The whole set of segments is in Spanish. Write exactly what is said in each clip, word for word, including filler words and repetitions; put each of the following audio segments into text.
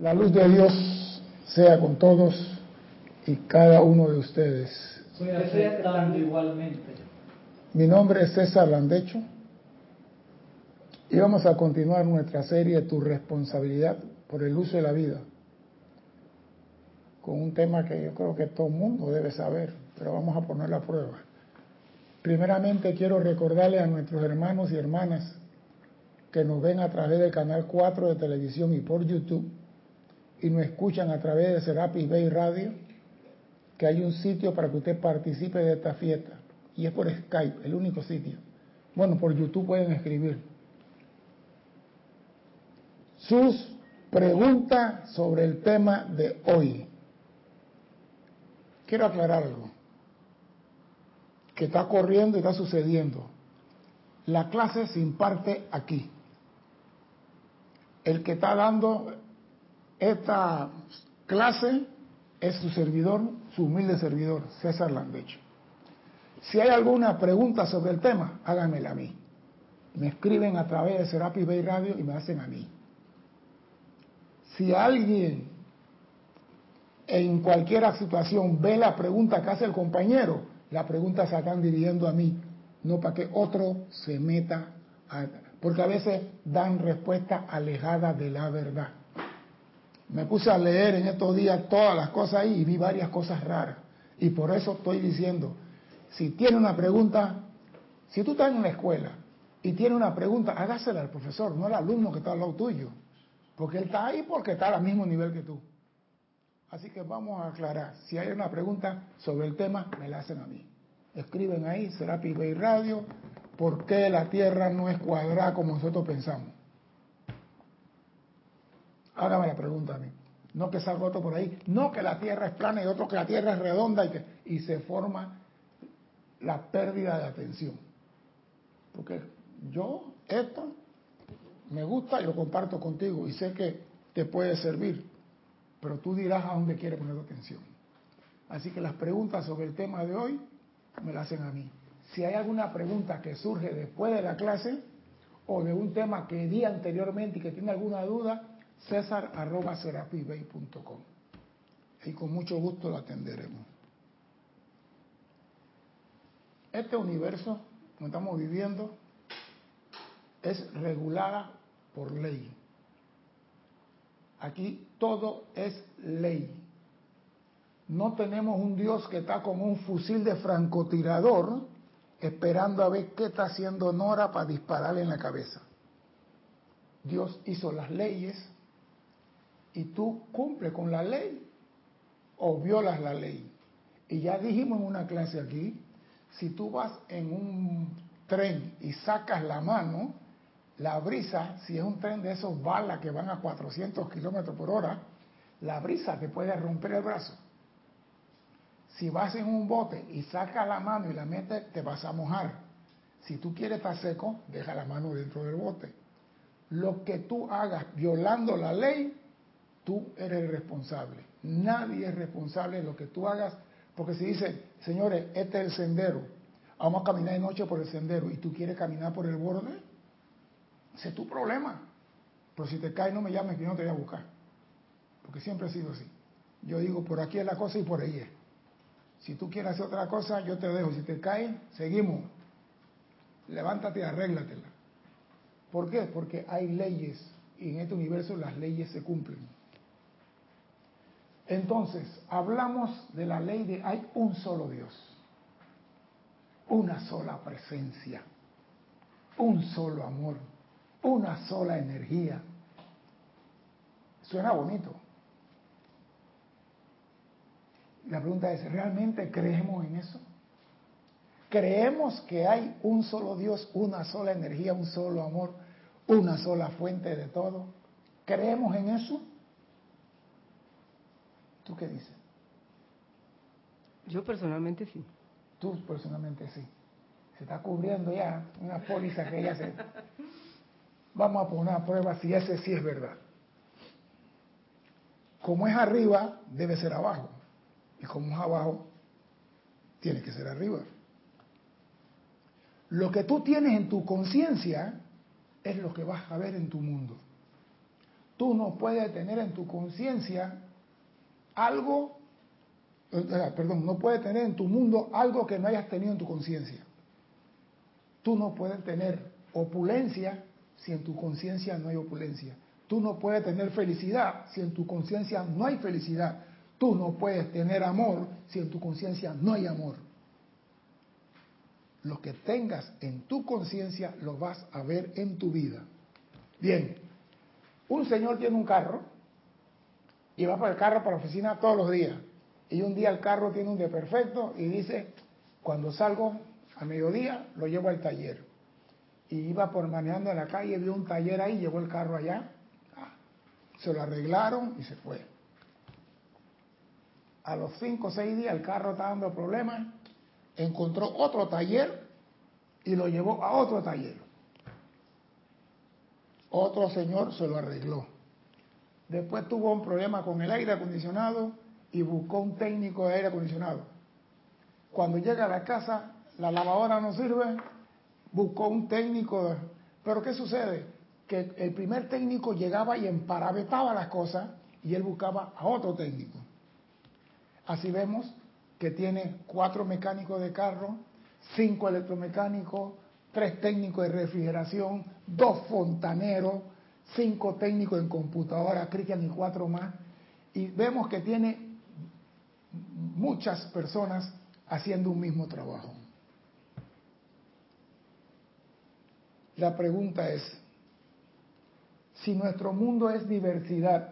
La luz de Dios sea con todos y cada uno de ustedes. Soy aceptando igualmente. Mi nombre es César Landecho y vamos a continuar nuestra serie Tu responsabilidad por el uso de la vida, con un tema que yo creo que todo el mundo debe saber, pero vamos a ponerlo a prueba. Primeramente quiero recordarle a nuestros hermanos y hermanas que nos ven a través del canal cuatro de televisión y por YouTube, y nos escuchan a través de Serapis Bey Radio, que hay un sitio para que usted participe de esta fiesta, y es por Skype, el único sitio. Bueno, por YouTube pueden escribir sus preguntas sobre el tema de hoy. Quiero aclarar algo que está corriendo y está sucediendo. La clase se imparte aquí. El que está dando esta clase es su servidor, su humilde servidor, César Landecho. Si hay alguna pregunta sobre el tema, háganmela a mí. Me escriben a través de Serapis Bey Radio y me hacen a mí. Si alguien en cualquier situación ve la pregunta que hace el compañero, la pregunta se están dirigiendo a mí. No para que otro se meta, a, porque a veces dan respuesta alejada de la verdad. Me puse a leer en estos días todas las cosas ahí y vi varias cosas raras. Y por eso estoy diciendo, si tiene una pregunta, si tú estás en una escuela y tiene una pregunta, hágasela al profesor, no al alumno que está al lado tuyo. Porque él está ahí porque está al mismo nivel que tú. Así que vamos a aclarar. Si hay una pregunta sobre el tema, me la hacen a mí. Escriben ahí, Serapis Bey Radio, ¿por qué la Tierra no es cuadrada como nosotros pensamos? Hágame la pregunta a mí. No que salga otro por ahí, no que la Tierra es plana y otro que la Tierra es redonda, y, que, y se forma la pérdida de atención. Porque yo esto me gusta y lo comparto contigo y sé que te puede servir, pero tú dirás a dónde quieres poner tu atención. Así que las preguntas sobre el tema de hoy me la hacen a mí. Si hay alguna pregunta que surge después de la clase o de un tema que di anteriormente y que tiene alguna duda, César arroba serapisbey punto com, y con mucho gusto la atenderemos. Este universo que estamos viviendo es regulada por ley. Aquí todo es ley. No tenemos un Dios que está con un fusil de francotirador esperando a ver qué está haciendo Nora para dispararle en la cabeza. Dios hizo las leyes y tú cumples con la ley o violas la ley. Y ya dijimos en una clase aquí, si tú vas en un tren y sacas la mano, la brisa, si es un tren de esos balas que van a cuatrocientos kilómetros por hora, la brisa te puede romper el brazo. Si vas en un bote y sacas la mano y la metes, te vas a mojar. Si tú quieres estar seco, deja la mano dentro del bote. Lo que tú hagas violando la ley, tú eres el responsable. Nadie es responsable de lo que tú hagas, porque si dicen, señores, este es el sendero, vamos a caminar de noche por el sendero, y tú quieres caminar por el borde, ese es tu problema. Pero si te caes, no me llames, que yo no te voy a buscar. Porque siempre ha sido así. Yo digo, por aquí es la cosa y por ahí es. Si tú quieres hacer otra cosa, yo te dejo. Si te caes, seguimos. Levántate y arréglatela. ¿Por qué? Porque hay leyes. Y en este universo las leyes se cumplen. Entonces, hablamos de la ley de hay un solo Dios. Una sola presencia. Un solo amor. Una sola energía. Suena bonito. La pregunta es, ¿realmente creemos en eso? ¿Creemos que hay un solo Dios, una sola energía, un solo amor, una sola fuente de todo? ¿Creemos en eso? ¿Tú qué dices? Yo personalmente sí. Tú personalmente sí. Se está cubriendo ya una póliza que ella se... Vamos a poner a prueba si ese sí es verdad. Como es arriba, debe ser abajo. Y como es abajo, tiene que ser arriba. Lo que tú tienes en tu conciencia es lo que vas a ver en tu mundo. tú no puedes tener en tu conciencia algo, perdón, no puedes tener en tu mundo algo que no hayas tenido en tu conciencia. Tú no puedes tener opulencia si en tu conciencia no hay opulencia. Tú no puedes tener felicidad si en tu conciencia no hay felicidad. Tú no puedes tener amor si en tu conciencia no hay amor. Lo que tengas en tu conciencia lo vas a ver en tu vida. Bien, un señor tiene un carro y va para el carro para la oficina todos los días. Y un día el carro tiene un desperfecto y dice, cuando salgo a mediodía lo llevo al taller. Y iba por manejando en la calle, vio un taller ahí, llevó el carro allá, se lo arreglaron y se fue. A los cinco o seis días el carro estaba dando problemas, encontró otro taller y lo llevó a otro taller. Otro señor se lo arregló. Después tuvo un problema con el aire acondicionado y buscó un técnico de aire acondicionado. Cuando llega a la casa, la lavadora no sirve, buscó un técnico. Pero ¿qué sucede? Que el primer técnico llegaba y emparabetaba las cosas y él buscaba a otro técnico. Así vemos que tiene cuatro mecánicos de carro, cinco electromecánicos, tres técnicos de refrigeración, dos fontaneros, cinco técnicos en computadora, Cristian y cuatro más. Y vemos que tiene muchas personas haciendo un mismo trabajo. La pregunta es, si nuestro mundo es diversidad,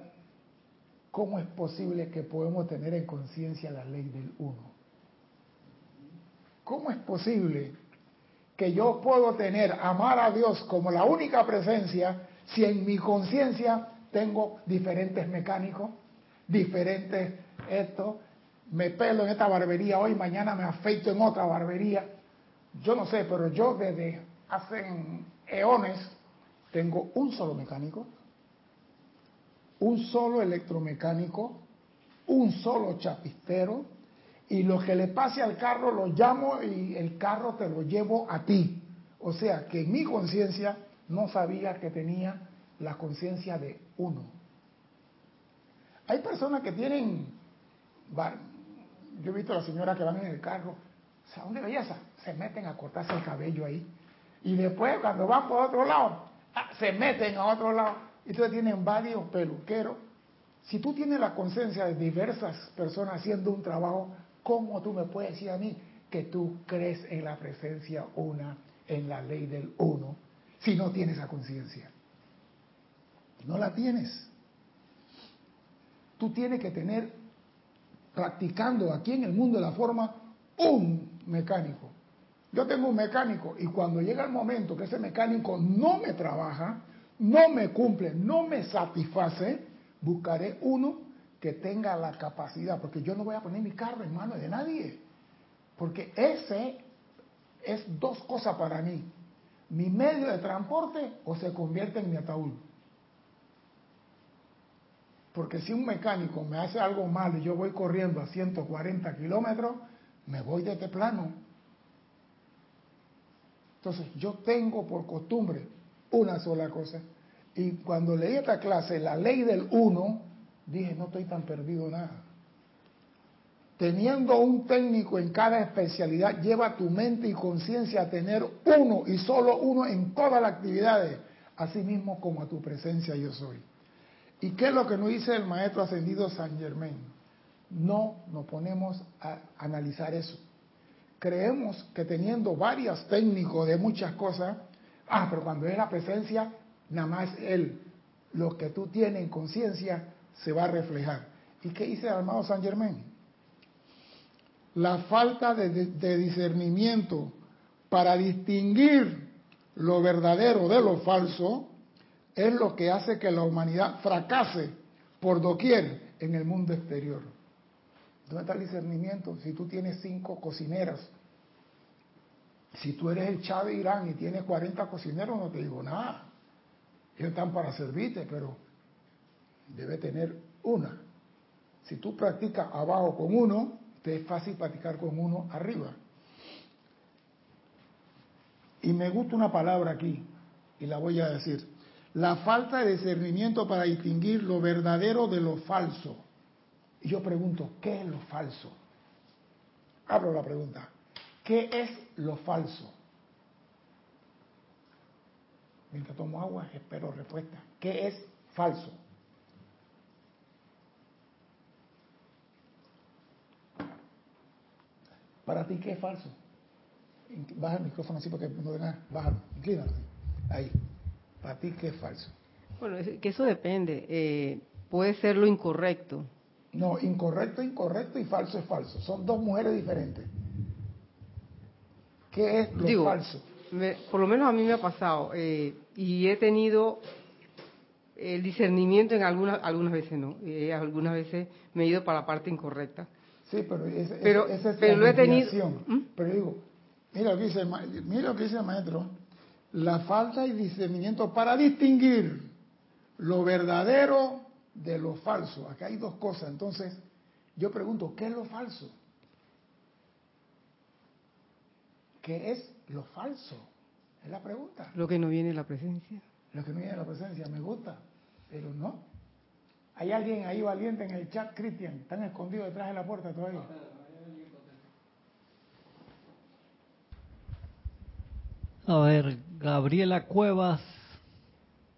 ¿cómo es posible que podamos tener en conciencia la ley del uno? ¿Cómo es posible que yo puedo tener, amar a Dios como la única presencia, si en mi conciencia tengo diferentes mecánicos, diferentes esto, me pelo en esta barbería hoy, mañana me afeito en otra barbería? Yo no sé, pero yo desde hace eones tengo un solo mecánico, un solo electromecánico, un solo chapistero, y lo que le pase al carro lo llamo y el carro te lo llevo a ti. O sea que en mi conciencia no sabía que tenía la conciencia de uno. Hay personas que tienen, yo he visto a las señoras que van en el carro, salón de belleza, se meten a cortarse el cabello ahí, y después cuando van por otro lado, se meten a otro lado. Entonces tienen varios peluqueros. Si tú tienes la conciencia de diversas personas haciendo un trabajo, ¿cómo tú me puedes decir a mí que tú crees en la presencia una, en la ley del uno, si no tienes esa conciencia? No la tienes. Tú tienes que tener, practicando aquí en el mundo de la forma, un mecánico. Yo tengo un mecánico y cuando llega el momento que ese mecánico no me trabaja, no me cumple, no me satisface, buscaré uno que tenga la capacidad, porque yo no voy a poner mi carro en manos de nadie, porque ese es dos cosas para mí: mi medio de transporte o se convierte en mi ataúd. Porque si un mecánico me hace algo malo y yo voy corriendo a ciento cuarenta kilómetros, me voy de este plano. Entonces yo tengo por costumbre una sola cosa. Y cuando leí esta clase, la ley del uno, dije, no estoy tan perdido nada. Teniendo un técnico en cada especialidad, lleva tu mente y conciencia a tener uno y solo uno en todas las actividades, así mismo como a tu presencia yo soy. ¿Y qué es lo que nos dice el maestro ascendido San Germán? No nos ponemos a analizar eso. Creemos que teniendo varios técnicos de muchas cosas, ah, pero cuando es la presencia, nada más él. Lo que tú tienes en conciencia se va a reflejar. ¿Y qué dice el amado San Germán? La falta de, de, de discernimiento para distinguir lo verdadero de lo falso es lo que hace que la humanidad fracase por doquier en el mundo exterior. ¿Dónde está el discernimiento? Si tú tienes cinco cocineras, si tú eres el Shah de Irán y tienes cuarenta cocineros, no te digo nada. Ellos están para servirte, pero debe tener una. Si tú practicas abajo con uno, te es fácil practicar con uno arriba. Y me gusta una palabra aquí, y la voy a decir. la falta de discernimiento para distinguir lo verdadero de lo falso. Y yo pregunto, ¿qué es lo falso? Abro la pregunta, ¿qué es lo falso? Mientras tomo agua, espero respuesta. ¿Qué es falso? Para ti, ¿qué es falso? Baja el micrófono así porque no de nada. Bájalo, inclínalo. Ahí. Para ti, ¿qué es falso? Bueno, es que eso depende. Eh, puede ser lo incorrecto. No, incorrecto es incorrecto y falso es falso. Son dos mujeres diferentes. ¿Qué es lo Digo, falso? Me, por lo menos a mí me ha pasado. Eh, y he tenido el discernimiento en algunas, algunas veces no. Eh, algunas veces me he ido para la parte incorrecta. Sí, pero esa es, pero, esa es pero la lo he tenido. ¿Mm? Pero digo, mira lo que dice el, mira lo que dice el maestro. La falta de discernimiento para distinguir lo verdadero de lo falso. Acá hay dos cosas. Entonces, yo pregunto, ¿qué es lo falso? ¿Qué es lo falso? Es la pregunta. Lo que no viene de la presencia. Lo que no viene de la presencia, me gusta, pero no. ¿Hay alguien ahí valiente en el chat, Cristian? ¿Están escondidos detrás de la puerta todavía? A ver, Gabriela Cuevas,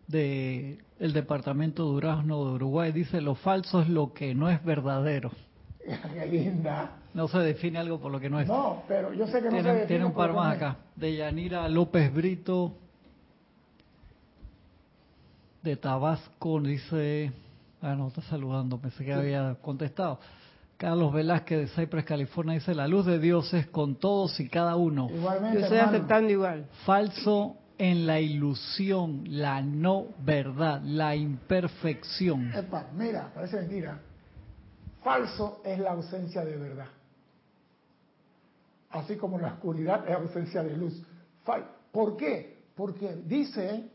de el Departamento de Durazno de Uruguay, dice, lo falso es lo que no es verdadero. ¡Qué linda! No se define algo por lo que no es. No, pero yo sé que no tiene, se define. Tiene un par más acá. De Yanira López Brito, de Tabasco, dice... Ah, no, está saludando, pensé que había contestado. Carlos Velázquez de Cypress, California, dice, la luz de Dios es con todos y cada uno. Igualmente, yo estoy hermano. aceptando igual. Falso en la ilusión, la no verdad, la imperfección. Epa, mira, parece mentira. Falso es la ausencia de verdad. Así como la oscuridad es ausencia de luz. Fal- ¿Por qué? Porque dice...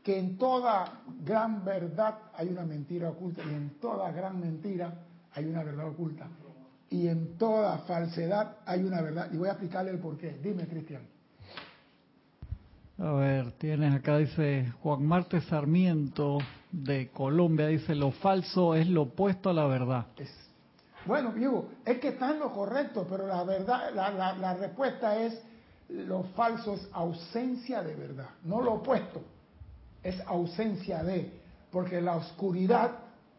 que en toda gran verdad hay una mentira oculta, y en toda gran mentira hay una verdad oculta, y en toda falsedad hay una verdad. Y voy a explicarle el porqué. Dime, Cristian. A ver, tienes acá, dice Juan Marte Sarmiento de Colombia, dice, lo falso es lo opuesto a la verdad. Es, bueno, digo, es que está en lo correcto, pero la verdad, la, la, la respuesta es, lo falso es ausencia de verdad, no lo opuesto. Es ausencia de, porque la oscuridad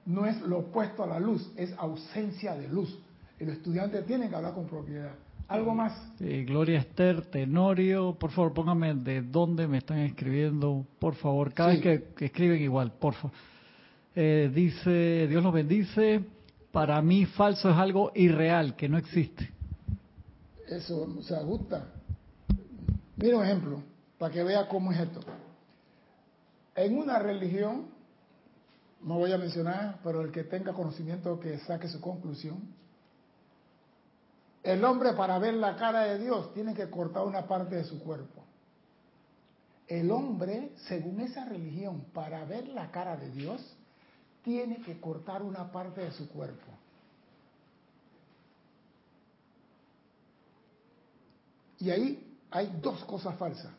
no es lo opuesto a la luz, es ausencia de luz. El estudiante tiene que hablar con propiedad. ¿Algo más? Sí, Gloria Esther Tenorio, por favor, póngame de dónde me están escribiendo, por favor. Cada sí. vez que, que escriben igual, por favor. Eh, dice, Dios los bendice, para mí falso es algo irreal, que no existe. Eso, o sea, gusta. Mira un ejemplo, para que vea cómo es esto. En una religión, no voy a mencionar, pero el que tenga conocimiento que saque su conclusión, el hombre para ver la cara de Dios tiene que cortar una parte de su cuerpo. El hombre, según esa religión, para ver la cara de Dios, tiene que cortar una parte de su cuerpo. Y ahí hay dos cosas falsas.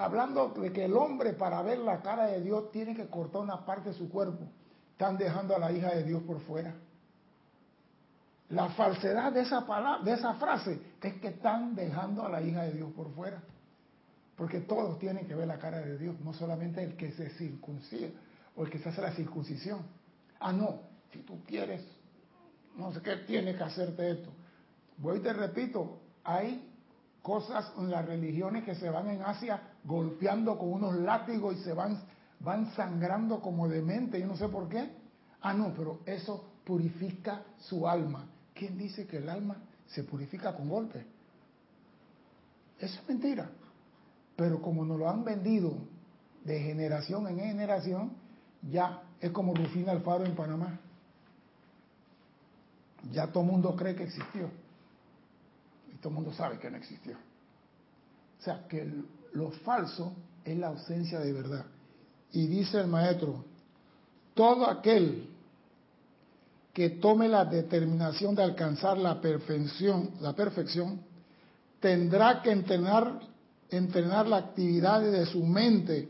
Hablando de que el hombre para ver la cara de Dios tiene que cortar una parte de su cuerpo, están dejando a la hija de Dios por fuera. La falsedad de esa palabra, de esa frase, es que están dejando a la hija de Dios por fuera. Porque todos tienen que ver la cara de Dios, no solamente el que se circuncide o el que se hace la circuncisión. Ah, no, si tú quieres, no sé qué, tienes que hacerte esto. Voy y te repito, hay cosas en las religiones que se van en Asia golpeando con unos látigos y se van, van sangrando como demente, yo no sé por qué. Ah, no, pero eso purifica su alma. ¿Quién dice que el alma se purifica con golpes? Eso es mentira. Pero como nos lo han vendido de generación en generación, ya es como Rufina Alfaro en Panamá. Ya todo el mundo cree que existió. Y todo el mundo sabe que no existió. O sea, que el, lo falso es la ausencia de verdad. Y dice el maestro, todo aquel que tome la determinación de alcanzar la perfección, la perfección tendrá que entrenar entrenar la actividad de su mente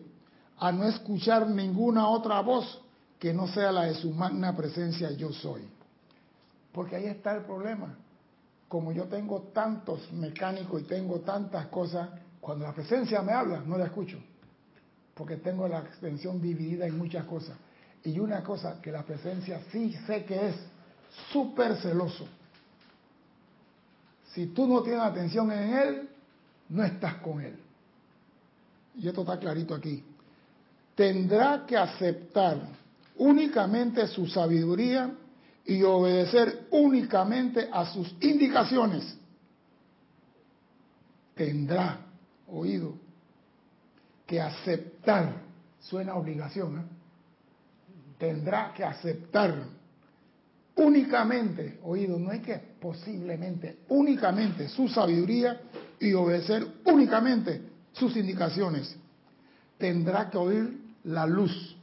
a no escuchar ninguna otra voz que no sea la de su magna presencia yo soy. Porque ahí está el problema. Como yo tengo tantos mecánicos y tengo tantas cosas, cuando la presencia me habla, no la escucho. Porque tengo la atención dividida en muchas cosas. Y una cosa que la presencia sí sé que es súper celoso. Si tú no tienes atención en él, no estás con él. Y esto está clarito aquí. Tendrá que aceptar únicamente su sabiduría y obedecer únicamente a sus indicaciones. Tendrá, oído, que aceptar. Suena obligación, ¿eh? Tendrá que aceptar únicamente, oído, no es que posiblemente, únicamente su sabiduría y obedecer únicamente sus indicaciones. Tendrá que oír la luz,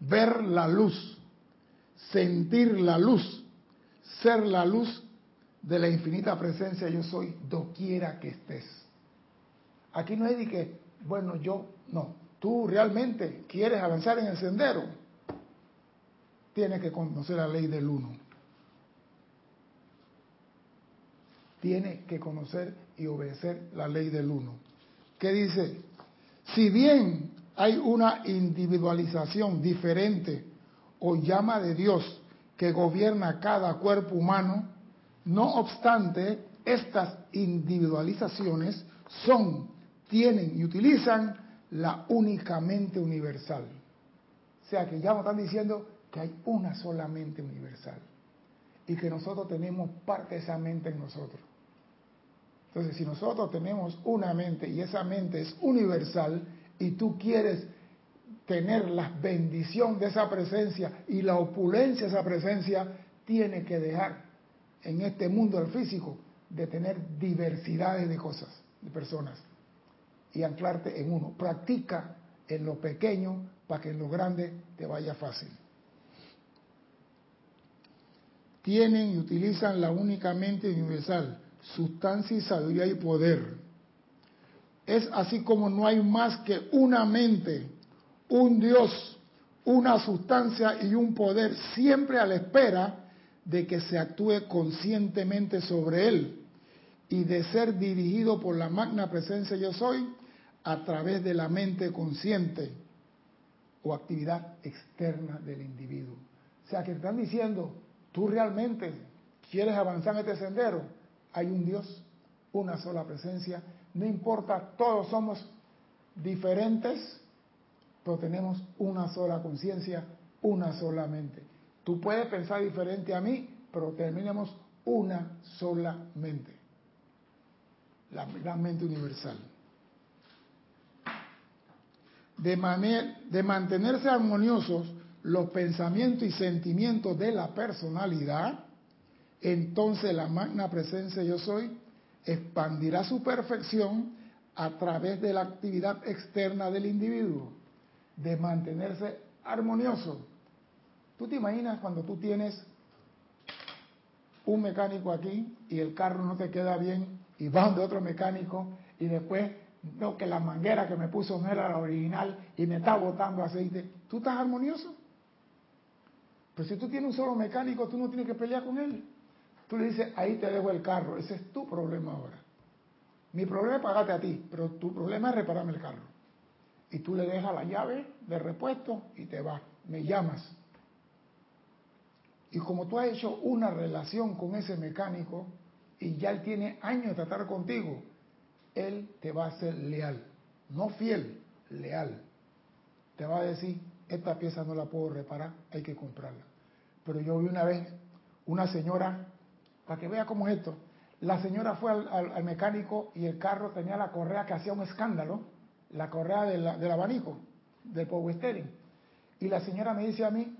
ver la luz, sentir la luz, ser la luz de la infinita presencia yo soy, doquiera que estés. Aquí no es de que, bueno, yo, no, tú realmente quieres avanzar en el sendero, tienes que conocer la ley del uno. Tienes que conocer y obedecer la ley del uno. ¿Qué dice? Si bien hay una individualización diferente o llama de Dios que gobierna cada cuerpo humano, no obstante, estas individualizaciones son, tienen y utilizan la única mente universal. O sea que ya nos están diciendo que hay una sola mente universal y que nosotros tenemos parte de esa mente en nosotros. Entonces, si nosotros tenemos una mente y esa mente es universal y tú quieres tener la bendición de esa presencia y la opulencia de esa presencia, tienes que dejar en este mundo del físico de tener diversidades de cosas, de personas, y anclarte en uno. Practica en lo pequeño para que en lo grande te vaya fácil. Tienen y utilizan la única mente universal, sustancia y sabiduría y poder. Es así como no hay más que una mente, un Dios, una sustancia y un poder, siempre a la espera de que se actúe conscientemente sobre él y de ser dirigido por la magna presencia yo soy a través de la mente consciente o actividad externa del individuo. O sea que están diciendo, tú realmente quieres avanzar en este sendero, hay un Dios, una sola presencia, no importa, todos somos diferentes, pero tenemos una sola conciencia, una sola mente. Tú puedes pensar diferente a mí, pero terminemos una sola mente, la, la mente universal. De, manera, de mantenerse armoniosos los pensamientos y sentimientos de la personalidad, entonces la magna presencia yo soy expandirá su perfección a través de la actividad externa del individuo. De mantenerse armonioso. ¿Tú te imaginas cuando tú tienes un mecánico aquí y el carro no te queda bien y vas de otro mecánico y después, no, que la manguera que me puso no era la original y me está botando aceite? ¿Tú estás armonioso? Pero si tú tienes un solo mecánico, tú no tienes que pelear con él. Tú le dices, ahí te dejo el carro, ese es tu problema ahora. Mi problema es pagarte a ti, pero tu problema es repararme el carro. Y tú le dejas la llave de repuesto y te vas, me llamas. Y como tú has hecho una relación con ese mecánico y ya él tiene años de tratar contigo, él te va a ser leal, no fiel, leal. Te va a decir, esta pieza no la puedo reparar, hay que comprarla. Pero yo vi una vez una señora, para que vea cómo es esto, la señora fue al, al, al mecánico y el carro tenía la correa que hacía un escándalo, la correa de la, del abanico, del power steering. Y la señora me dice a mí,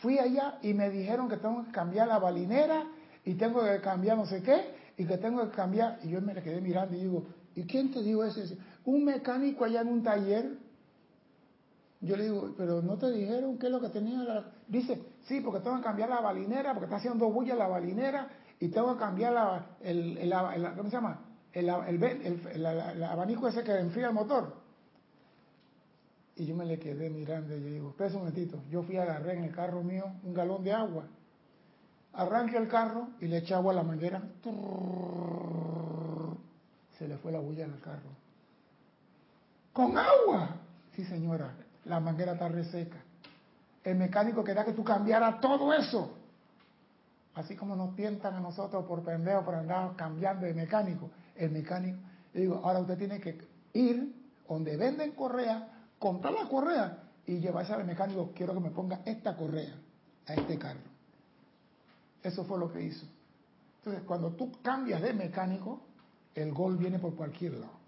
fui allá y me dijeron que tengo que cambiar la balinera y tengo que cambiar no sé qué, y que tengo que cambiar, y yo me quedé mirando y digo, ¿y quién te dijo eso? Un mecánico allá en un taller. Yo le digo, pero ¿no te dijeron qué es lo que tenía? La... Dice, sí, porque tengo que cambiar la balinera, porque está haciendo bulla la balinera, y tengo que cambiar la, el, el, el, el, ¿cómo se llama? el, el, el, el, el abanico ese que enfría el motor. Y yo me le quedé mirando y yo digo, espera un momentito. Yo fui, agarré en el carro mío un galón de agua, arranqué el carro y le eché agua a la manguera. Se le fue la bulla al carro. ¡Con agua! Sí, señora, la manguera está reseca. El mecánico quería que tú cambiaras todo eso. Así como nos tientan a nosotros por pendejo, por andar cambiando de mecánico. El mecánico, yo digo, ahora usted tiene que ir donde venden correa, comprar la correa y llevarse al mecánico. Quiero que me ponga esta correa a este carro. Eso fue lo que hizo. Entonces, cuando tú cambias de mecánico, el gol viene por cualquier lado.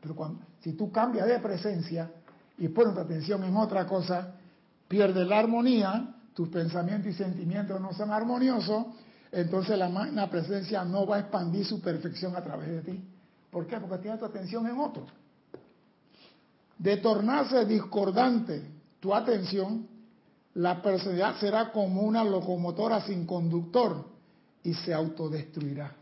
Pero cuando, si tú cambias de presencia y pones tu atención en otra cosa, pierdes la armonía, tus pensamientos y sentimientos no son armoniosos, entonces la magna presencia no va a expandir su perfección a través de ti. ¿Por qué? Porque tienes tu atención en otro. De tornarse discordante tu atención, la personalidad será como una locomotora sin conductor y se autodestruirá.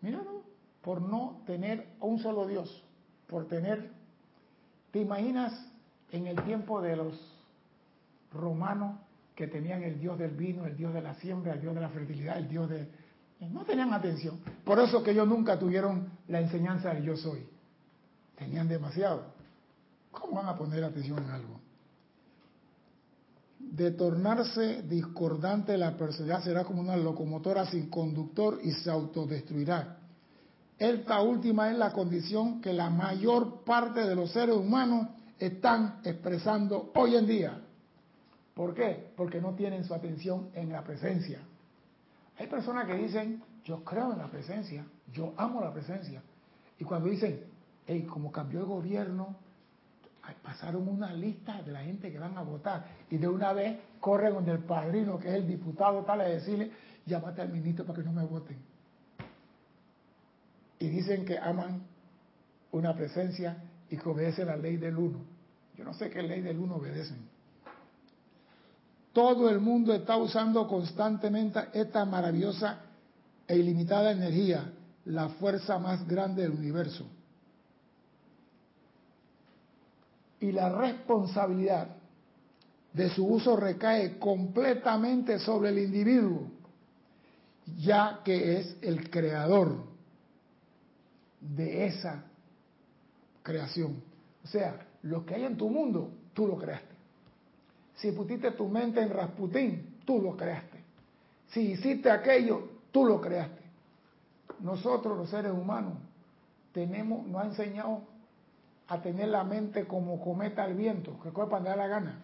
Míralo, por no tener un solo Dios, por tener... ¿Te imaginas en el tiempo de los romanos que tenían el Dios del vino, el Dios de la siembra, el Dios de la fertilidad, el Dios de... No tenían atención. Por eso que ellos nunca tuvieron la enseñanza del yo soy. Tenían demasiado. ¿Cómo van a poner atención en algo? De tornarse discordante, la personalidad será como una locomotora sin conductor y se autodestruirá. Esta última es la condición que la mayor parte de los seres humanos están expresando hoy en día. ¿Por qué? Porque no tienen su atención en la presencia. Hay personas que dicen, yo creo en la presencia, yo amo la presencia. Y cuando dicen, hey, como cambió el gobierno, pasaron una lista de la gente que van a votar. Y de una vez corren donde el padrino, que es el diputado, tal, a decirle, llámate al ministro para que no me voten. Y dicen que aman una presencia y que obedecen la ley del uno. Yo no sé qué ley del uno obedecen. Todo el mundo está usando constantemente esta maravillosa e ilimitada energía, la fuerza más grande del universo. Y la responsabilidad de su uso recae completamente sobre el individuo, ya que es el creador de esa creación. O sea, lo que hay en tu mundo, tú lo creaste. Si pusiste tu mente en Rasputín, tú lo creaste. Si hiciste aquello, tú lo creaste. Nosotros, los seres humanos, tenemos, nos ha enseñado a tener la mente como cometa al viento, que coge para dar la gana.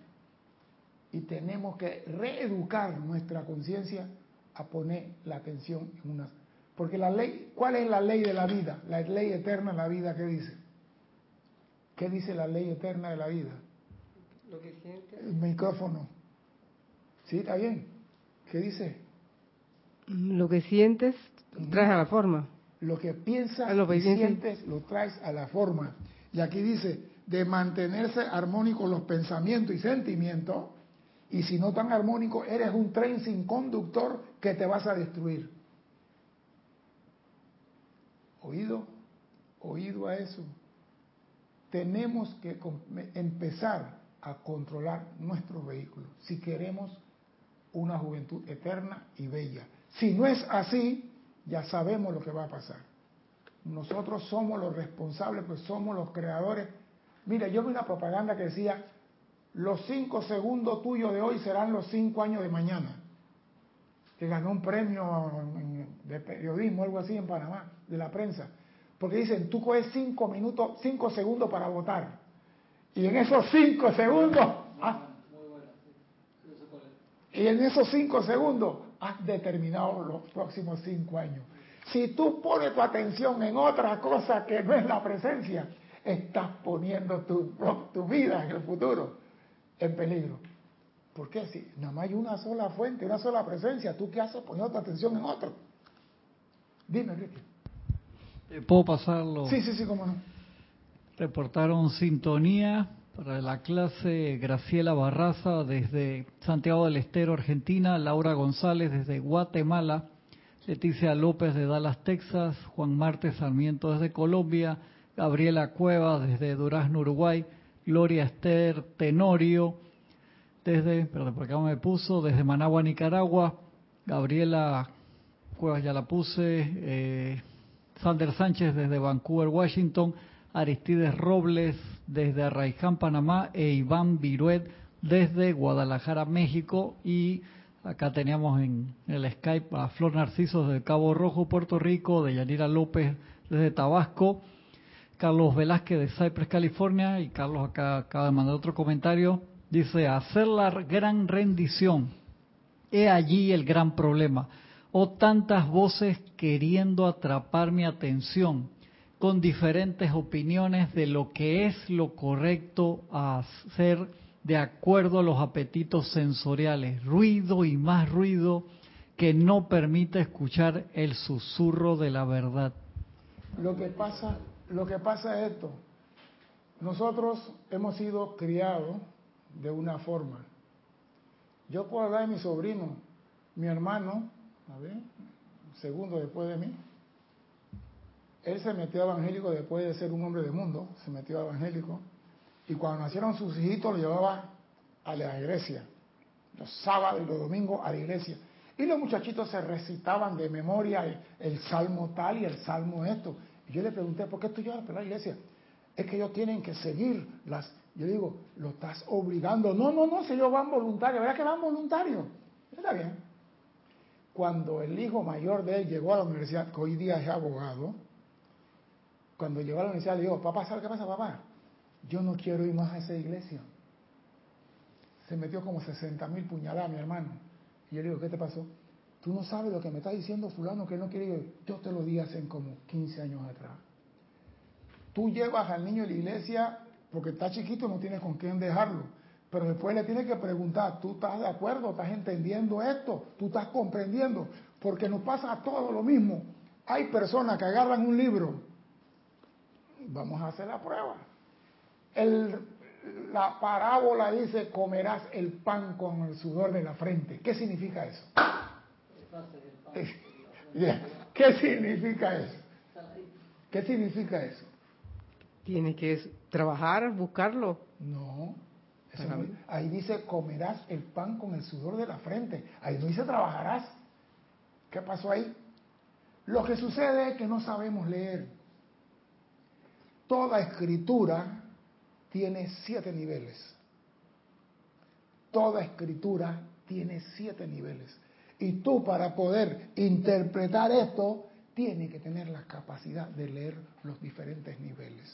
Y tenemos que reeducar nuestra conciencia a poner la atención en una... Porque la ley, ¿cuál es la ley de la vida? La ley eterna de la vida, ¿qué dice? ¿Qué dice la ley eterna de la vida? Lo que siente. El micrófono. ¿Sí? ¿Está bien? ¿Qué dice? Lo que sientes, traes a la forma. Lo que piensas lo que y sientes, lo traes a la forma. Y aquí dice, de mantenerse armónicos los pensamientos y sentimientos, y si no tan armónico, eres un tren sin conductor que te vas a destruir. Oído, oído a eso. Tenemos que empezar a controlar nuestros vehículos si queremos una juventud eterna y bella. Si no es así, ya sabemos lo que va a pasar. Nosotros somos los responsables, pues somos los creadores. Mira, yo vi una propaganda que decía, los cinco segundos tuyos de hoy serán los cinco años de mañana. Que ganó un premio de periodismo, algo así en Panamá, de la prensa. Porque dicen, tú coges cinco minutos, cinco segundos para votar. Y en esos cinco segundos, ah, y en esos cinco segundos has determinado los próximos cinco años. Si tú pones tu atención en otra cosa que no es la presencia, estás poniendo tu, tu vida en el futuro en peligro. ¿Por qué? Si nada más hay una sola fuente, una sola presencia, ¿tú qué haces poniendo tu atención en otro? Dime, Enrique. ¿Puedo pasarlo? Sí, sí, sí, cómo no. Reportaron sintonía para la clase Graciela Barraza desde Santiago del Estero, Argentina, Laura González desde Guatemala, Leticia López de Dallas, Texas, Juan Marte Sarmiento desde Colombia, Gabriela Cuevas desde Durazno, Uruguay, Gloria Esther Tenorio desde, perdón, por acá me puso, desde Managua, Nicaragua, Gabriela Cuevas ya la puse, eh, Sander Sánchez desde Vancouver, Washington, Aristides Robles desde Arraiján, Panamá, e Iván Viruet desde Guadalajara, México. Y acá teníamos en el Skype a Flor Narciso desde Cabo Rojo, Puerto Rico, Deyanira López desde Tabasco, Carlos Velázquez de Cypress, California, y Carlos acá acaba de mandar otro comentario. Dice, hacer la gran rendición, he allí el gran problema. O tantas voces queriendo atrapar mi atención con diferentes opiniones de lo que es lo correcto a hacer de acuerdo a los apetitos sensoriales. Ruido y más ruido que no permite escuchar el susurro de la verdad. Lo que pasa, lo que pasa es esto. Nosotros hemos sido criados de una forma. Yo puedo hablar de mi sobrino, mi hermano, a ver, segundo después de mí. Él se metió evangélico después de ser un hombre de mundo, se metió evangélico. Y cuando nacieron sus hijitos, lo llevaba a la iglesia, los sábados y los domingos a la iglesia. Y los muchachitos se recitaban de memoria el, el salmo tal y el salmo esto. Y yo le pregunté, ¿por qué tú llevas a la iglesia? Es que ellos tienen que seguir las... Yo digo, ¿lo estás obligando? No, no, no, si ellos van voluntarios, ¿verdad que van voluntarios? Está bien. Cuando el hijo mayor de él llegó a la universidad, que hoy día es abogado, cuando llegó a la universidad le dijo, papá, ¿sabes qué pasa, papá? Yo no quiero ir más a esa iglesia. Se metió como sesenta mil puñaladas, mi hermano. Y yo le digo, ¿qué te pasó? Tú no sabes lo que me está diciendo fulano, que él no quiere ir. Yo te lo di hace como quince años atrás. Tú llevas al niño a la iglesia porque está chiquito y no tienes con quién dejarlo. Pero después le tienes que preguntar, ¿tú estás de acuerdo? ¿Estás entendiendo esto? ¿Tú estás comprendiendo? Porque nos pasa a todos lo mismo. Hay personas que agarran un libro. Vamos a hacer la prueba. El, la parábola dice, comerás el pan con el sudor de la frente. ¿Qué significa eso? ¿Qué significa eso? ¿Qué significa eso? Tienes que trabajar, buscarlo. No. Eso no. Ahí dice, comerás el pan con el sudor de la frente. Ahí no dice, trabajarás. ¿Qué pasó ahí? Lo que sucede es que no sabemos leer. Toda escritura... tiene siete niveles. Toda escritura tiene siete niveles. Y tú, para poder interpretar esto, tienes que tener la capacidad de leer los diferentes niveles.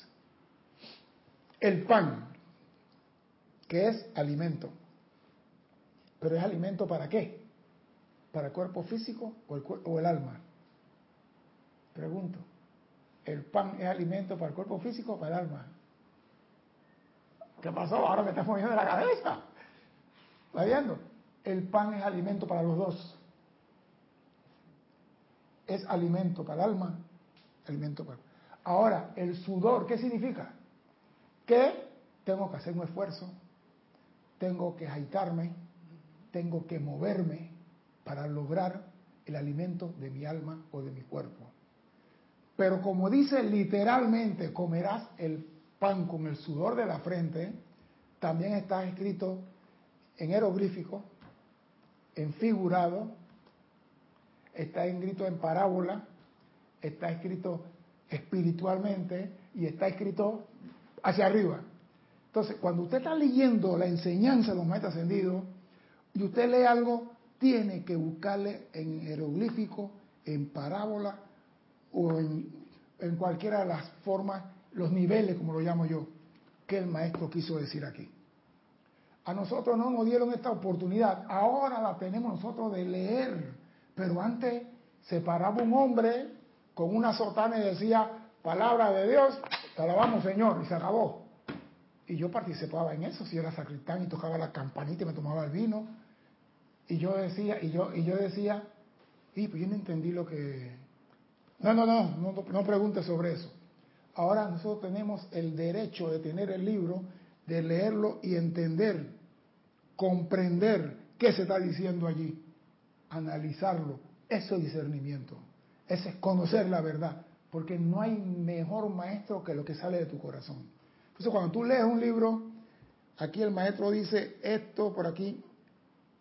El pan, que es alimento. ¿Pero es alimento para qué? ¿Para el cuerpo físico o el, o el alma? Pregunto. ¿El pan es alimento para el cuerpo físico o para el alma? ¿Qué pasó? Ahora me estás moviendo la cabeza. ¿Está viendo? El pan es alimento para los dos. Es alimento para el alma, alimento para... Ahora, el sudor, ¿qué significa? Que tengo que hacer un esfuerzo, tengo que agitarme, tengo que moverme para lograr el alimento de mi alma o de mi cuerpo. Pero como dice literalmente, comerás el pan con el sudor de la frente, también está escrito en jeroglífico, en figurado, está escrito en parábola, está escrito espiritualmente y está escrito hacia arriba. Entonces, cuando usted está leyendo la enseñanza de los maestros ascendidos y usted lee algo, tiene que buscarle en jeroglífico, en parábola o en, en cualquiera de las formas, los niveles, como lo llamo yo, que el maestro quiso decir aquí. A nosotros no nos dieron esta oportunidad, ahora la tenemos nosotros de leer, pero antes se paraba un hombre con una sotana y decía, palabra de Dios, te alabamos Señor, y se acabó. Y yo participaba en eso, si era sacristán y tocaba la campanita y me tomaba el vino, y yo decía, y yo, y yo decía, y pues yo no entendí lo que... No, no, no, no, no pregunte sobre eso. Ahora nosotros tenemos el derecho de tener el libro, de leerlo y entender, comprender qué se está diciendo allí, analizarlo, Eso es discernimiento, eso es conocer la verdad, porque no hay mejor maestro que lo que sale de tu corazón. Entonces, cuando tú lees un libro, aquí el maestro dice esto por aquí,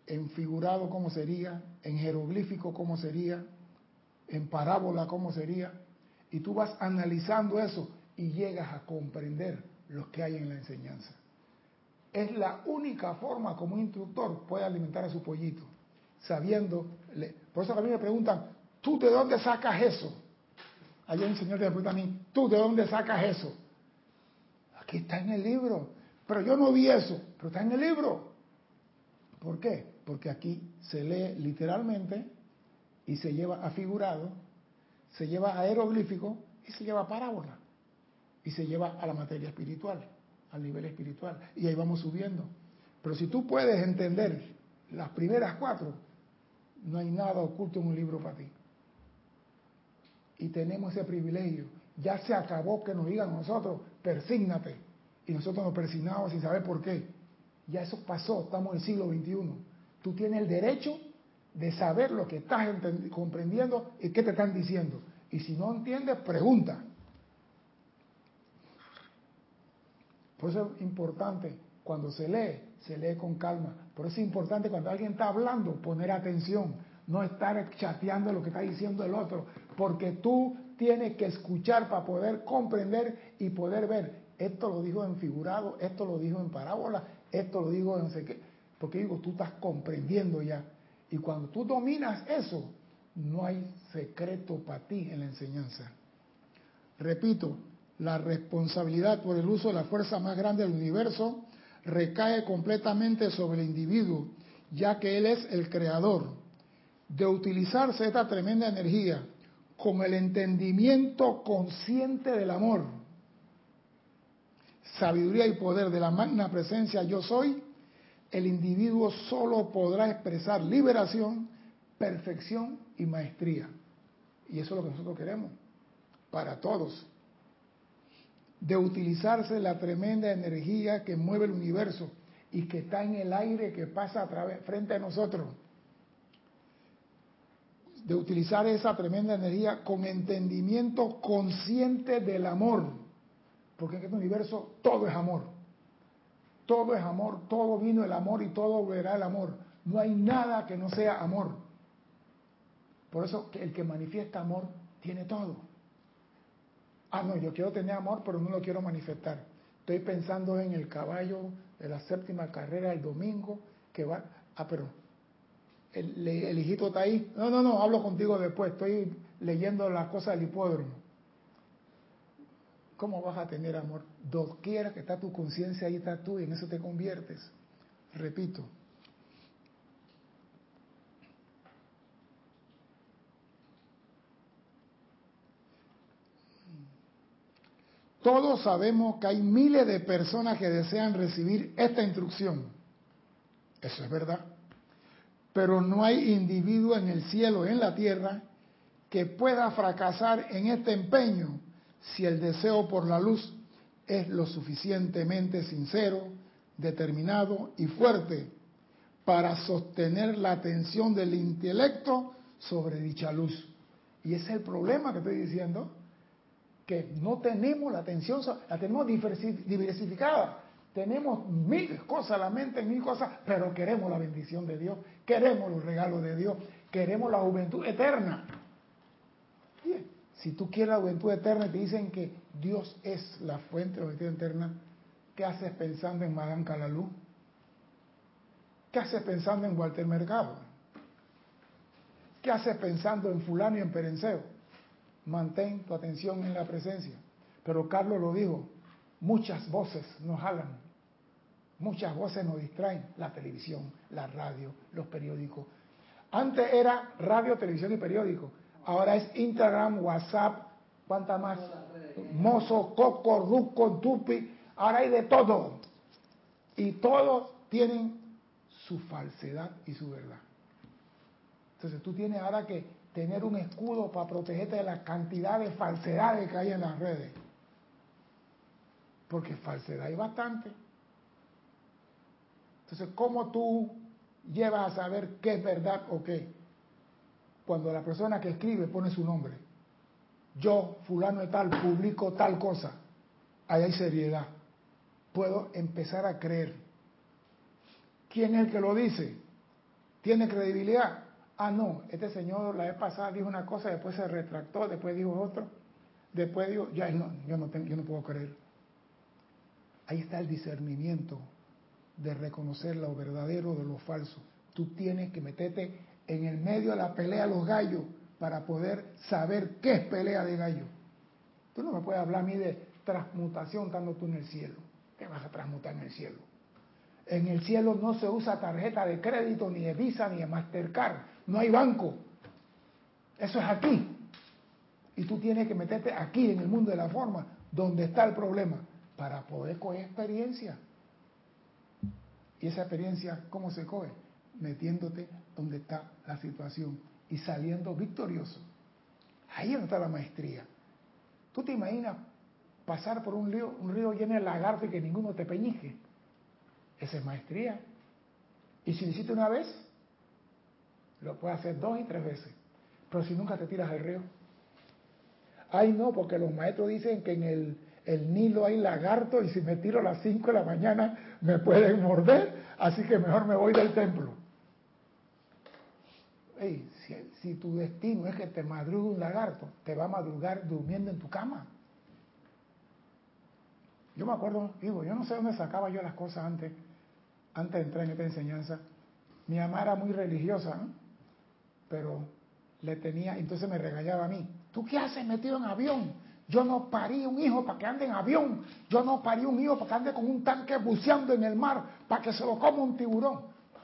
en figurado cómo sería, en jeroglífico cómo sería, en parábola cómo sería, y tú vas analizando eso y llegas a comprender lo que hay en la enseñanza. Es la única forma como un instructor puede alimentar a su pollito, sabiendo. Por eso a mí me preguntan, ¿tú de dónde sacas eso? Hay un señor que me pregunta a mí, ¿tú de dónde sacas eso? Aquí está en el libro, pero yo no vi eso, pero está en el libro. ¿Por qué? Porque aquí se lee literalmente y se lleva a figurado, se lleva a jeroglífico y se lleva a parábola y se lleva a la materia espiritual, al nivel espiritual, y ahí vamos subiendo. Pero si tú puedes entender las primeras cuatro, no hay nada oculto en un libro para ti. Y tenemos ese privilegio. Ya se acabó que nos digan nosotros, persígnate. Y nosotros nos persignamos sin saber por qué. Ya eso pasó, estamos en el siglo veintiuno. Tú tienes el derecho de saber lo que estás comprendiendo y qué te están diciendo. Y si no entiendes, pregunta. Por eso es importante, cuando se lee, se lee con calma. Por eso es importante cuando alguien está hablando, poner atención, no estar chateando lo que está diciendo el otro, porque tú tienes que escuchar para poder comprender y poder ver. Esto lo dijo en figurado, esto lo dijo en parábola, esto lo dijo en no sé qué. Porque digo, tú estás comprendiendo ya. Y cuando tú dominas eso, no hay secreto para ti en la enseñanza. Repito, la responsabilidad por el uso de la fuerza más grande del universo recae completamente sobre el individuo, ya que él es el creador. De utilizarse esta tremenda energía con el entendimiento consciente del amor, sabiduría y poder de la magna presencia yo soy, el individuo solo podrá expresar liberación, perfección y maestría. Y eso es lo que nosotros queremos para todos. De utilizarse la tremenda energía que mueve el universo y que está en el aire que pasa a través frente a nosotros, de utilizar esa tremenda energía con entendimiento consciente del amor, porque en este universo todo es amor, todo es amor, todo vino el amor y todo volverá el amor, no hay nada que no sea amor. Por eso el que manifiesta amor tiene todo. Ah, no, yo quiero tener amor, pero no lo quiero manifestar. Estoy pensando en el caballo de la séptima carrera el domingo, que va... Ah, pero el, el hijito está ahí. No, no, no, hablo contigo después. Estoy leyendo las cosas del hipódromo. ¿Cómo vas a tener amor? Doquiera que está tu conciencia, ahí está tú, y en eso te conviertes. Repito. Todos sabemos que hay miles de personas que desean recibir esta instrucción. Eso es verdad. Pero no hay individuo en el cielo, en la tierra, que pueda fracasar en este empeño si el deseo por la luz es lo suficientemente sincero, determinado y fuerte para sostener la atención del intelecto sobre dicha luz. Y ese es el problema que estoy diciendo, que no tenemos la atención, la tenemos diversificada. Tenemos mil cosas, la mente mil cosas, pero queremos la bendición de Dios, queremos los regalos de Dios, queremos la juventud eterna. Bien, si tú quieres la juventud eterna y te dicen que Dios es la fuente de la juventud eterna, ¿qué haces pensando en Madame Calalú? ¿Qué haces pensando en Walter Mercado? ¿Qué haces pensando en fulano y en perenceo? Mantén tu atención en la presencia. Pero Carlos lo dijo, muchas voces nos jalan, muchas voces nos distraen, la televisión, la radio, los periódicos. Antes era radio, televisión y periódico, ahora es Instagram, WhatsApp, cuánta más, mozo, coco, ruco, tupi, ahora hay de todo, y todos tienen su falsedad y su verdad. Entonces tú tienes ahora que tener un escudo para protegerte de la cantidad de falsedades que hay en las redes, porque falsedad hay bastante. Entonces, ¿cómo tú llevas a saber qué es verdad o qué? cuando la persona que escribe pone su nombre. Yo, fulano de tal, publico tal cosa. Ahí hay seriedad. Puedo empezar a creer. ¿Quién es el que lo dice? ¿Tiene credibilidad? Ah, no, este señor la vez pasada dijo una cosa, después se retractó, después dijo otro, después dijo, ya, no, yo, no tengo, yo no puedo creer. Ahí está el discernimiento de reconocer lo verdadero de lo falso. Tú tienes que meterte en el medio de la pelea de los gallos para poder saber qué es pelea de gallo. Tú no me puedes hablar a mí de transmutación estando tú en el cielo. ¿Qué vas a transmutar en el cielo? En el cielo no se usa tarjeta de crédito, ni de Visa, ni de Mastercard. No hay banco. Eso es aquí. Y tú tienes que meterte aquí, en el mundo de la forma, donde está el problema, para poder coger experiencia. Y esa experiencia, ¿cómo se coge? Metiéndote donde está la situación y saliendo victorioso. Ahí es donde está la maestría. ¿Tú te imaginas pasar por un río, un río lleno de lagartos y que ninguno te peñique? Esa es maestría. Y si lo hiciste una vez, lo puedes hacer dos y tres veces. Pero si nunca te tiras al río. Ay, no, porque los maestros dicen que en el, el Nilo hay lagartos y si me tiro a las cinco de la mañana me pueden morder, así que mejor me voy del templo. Hey, si, si tu destino es que te madrugue un lagarto, te va a madrugar durmiendo en tu cama. Yo me acuerdo, digo, yo no sé dónde sacaba yo las cosas antes, antes de entrar en esta enseñanza. Mi mamá era muy religiosa, ¿no? Pero le tenía, entonces me regañaba a mí. ¿Tú qué haces metido en avión? Yo no parí un hijo para que ande en avión. Yo no parí un hijo para que ande con un tanque buceando en el mar para que se lo coma un tiburón.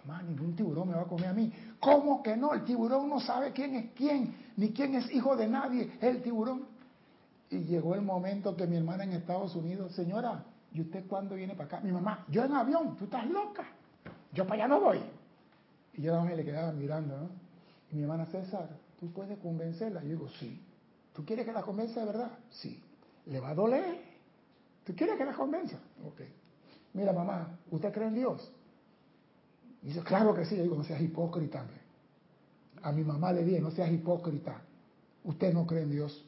Mamá, ningún tiburón me va a comer a mí. ¿Cómo que no? El tiburón no sabe quién es quién, ni quién es hijo de nadie. Es el tiburón. Y llegó el momento que mi hermana en Estados Unidos, señora, ¿y usted cuándo viene para acá? Mi mamá, yo en avión, tú estás loca. Yo para allá no voy. Y yo me le quedaba mirando, ¿no? Y mi hermana, César, ¿tú puedes convencerla? Yo digo, sí. ¿Tú quieres que la convenza de verdad? Sí. ¿Le va a doler? ¿Tú quieres que la convenza? Ok. Mira, mamá, ¿usted cree en Dios? Y dice, claro que sí. Yo digo, no seas hipócrita. Hombre. A mi mamá le dije, no seas hipócrita. Usted no cree en Dios.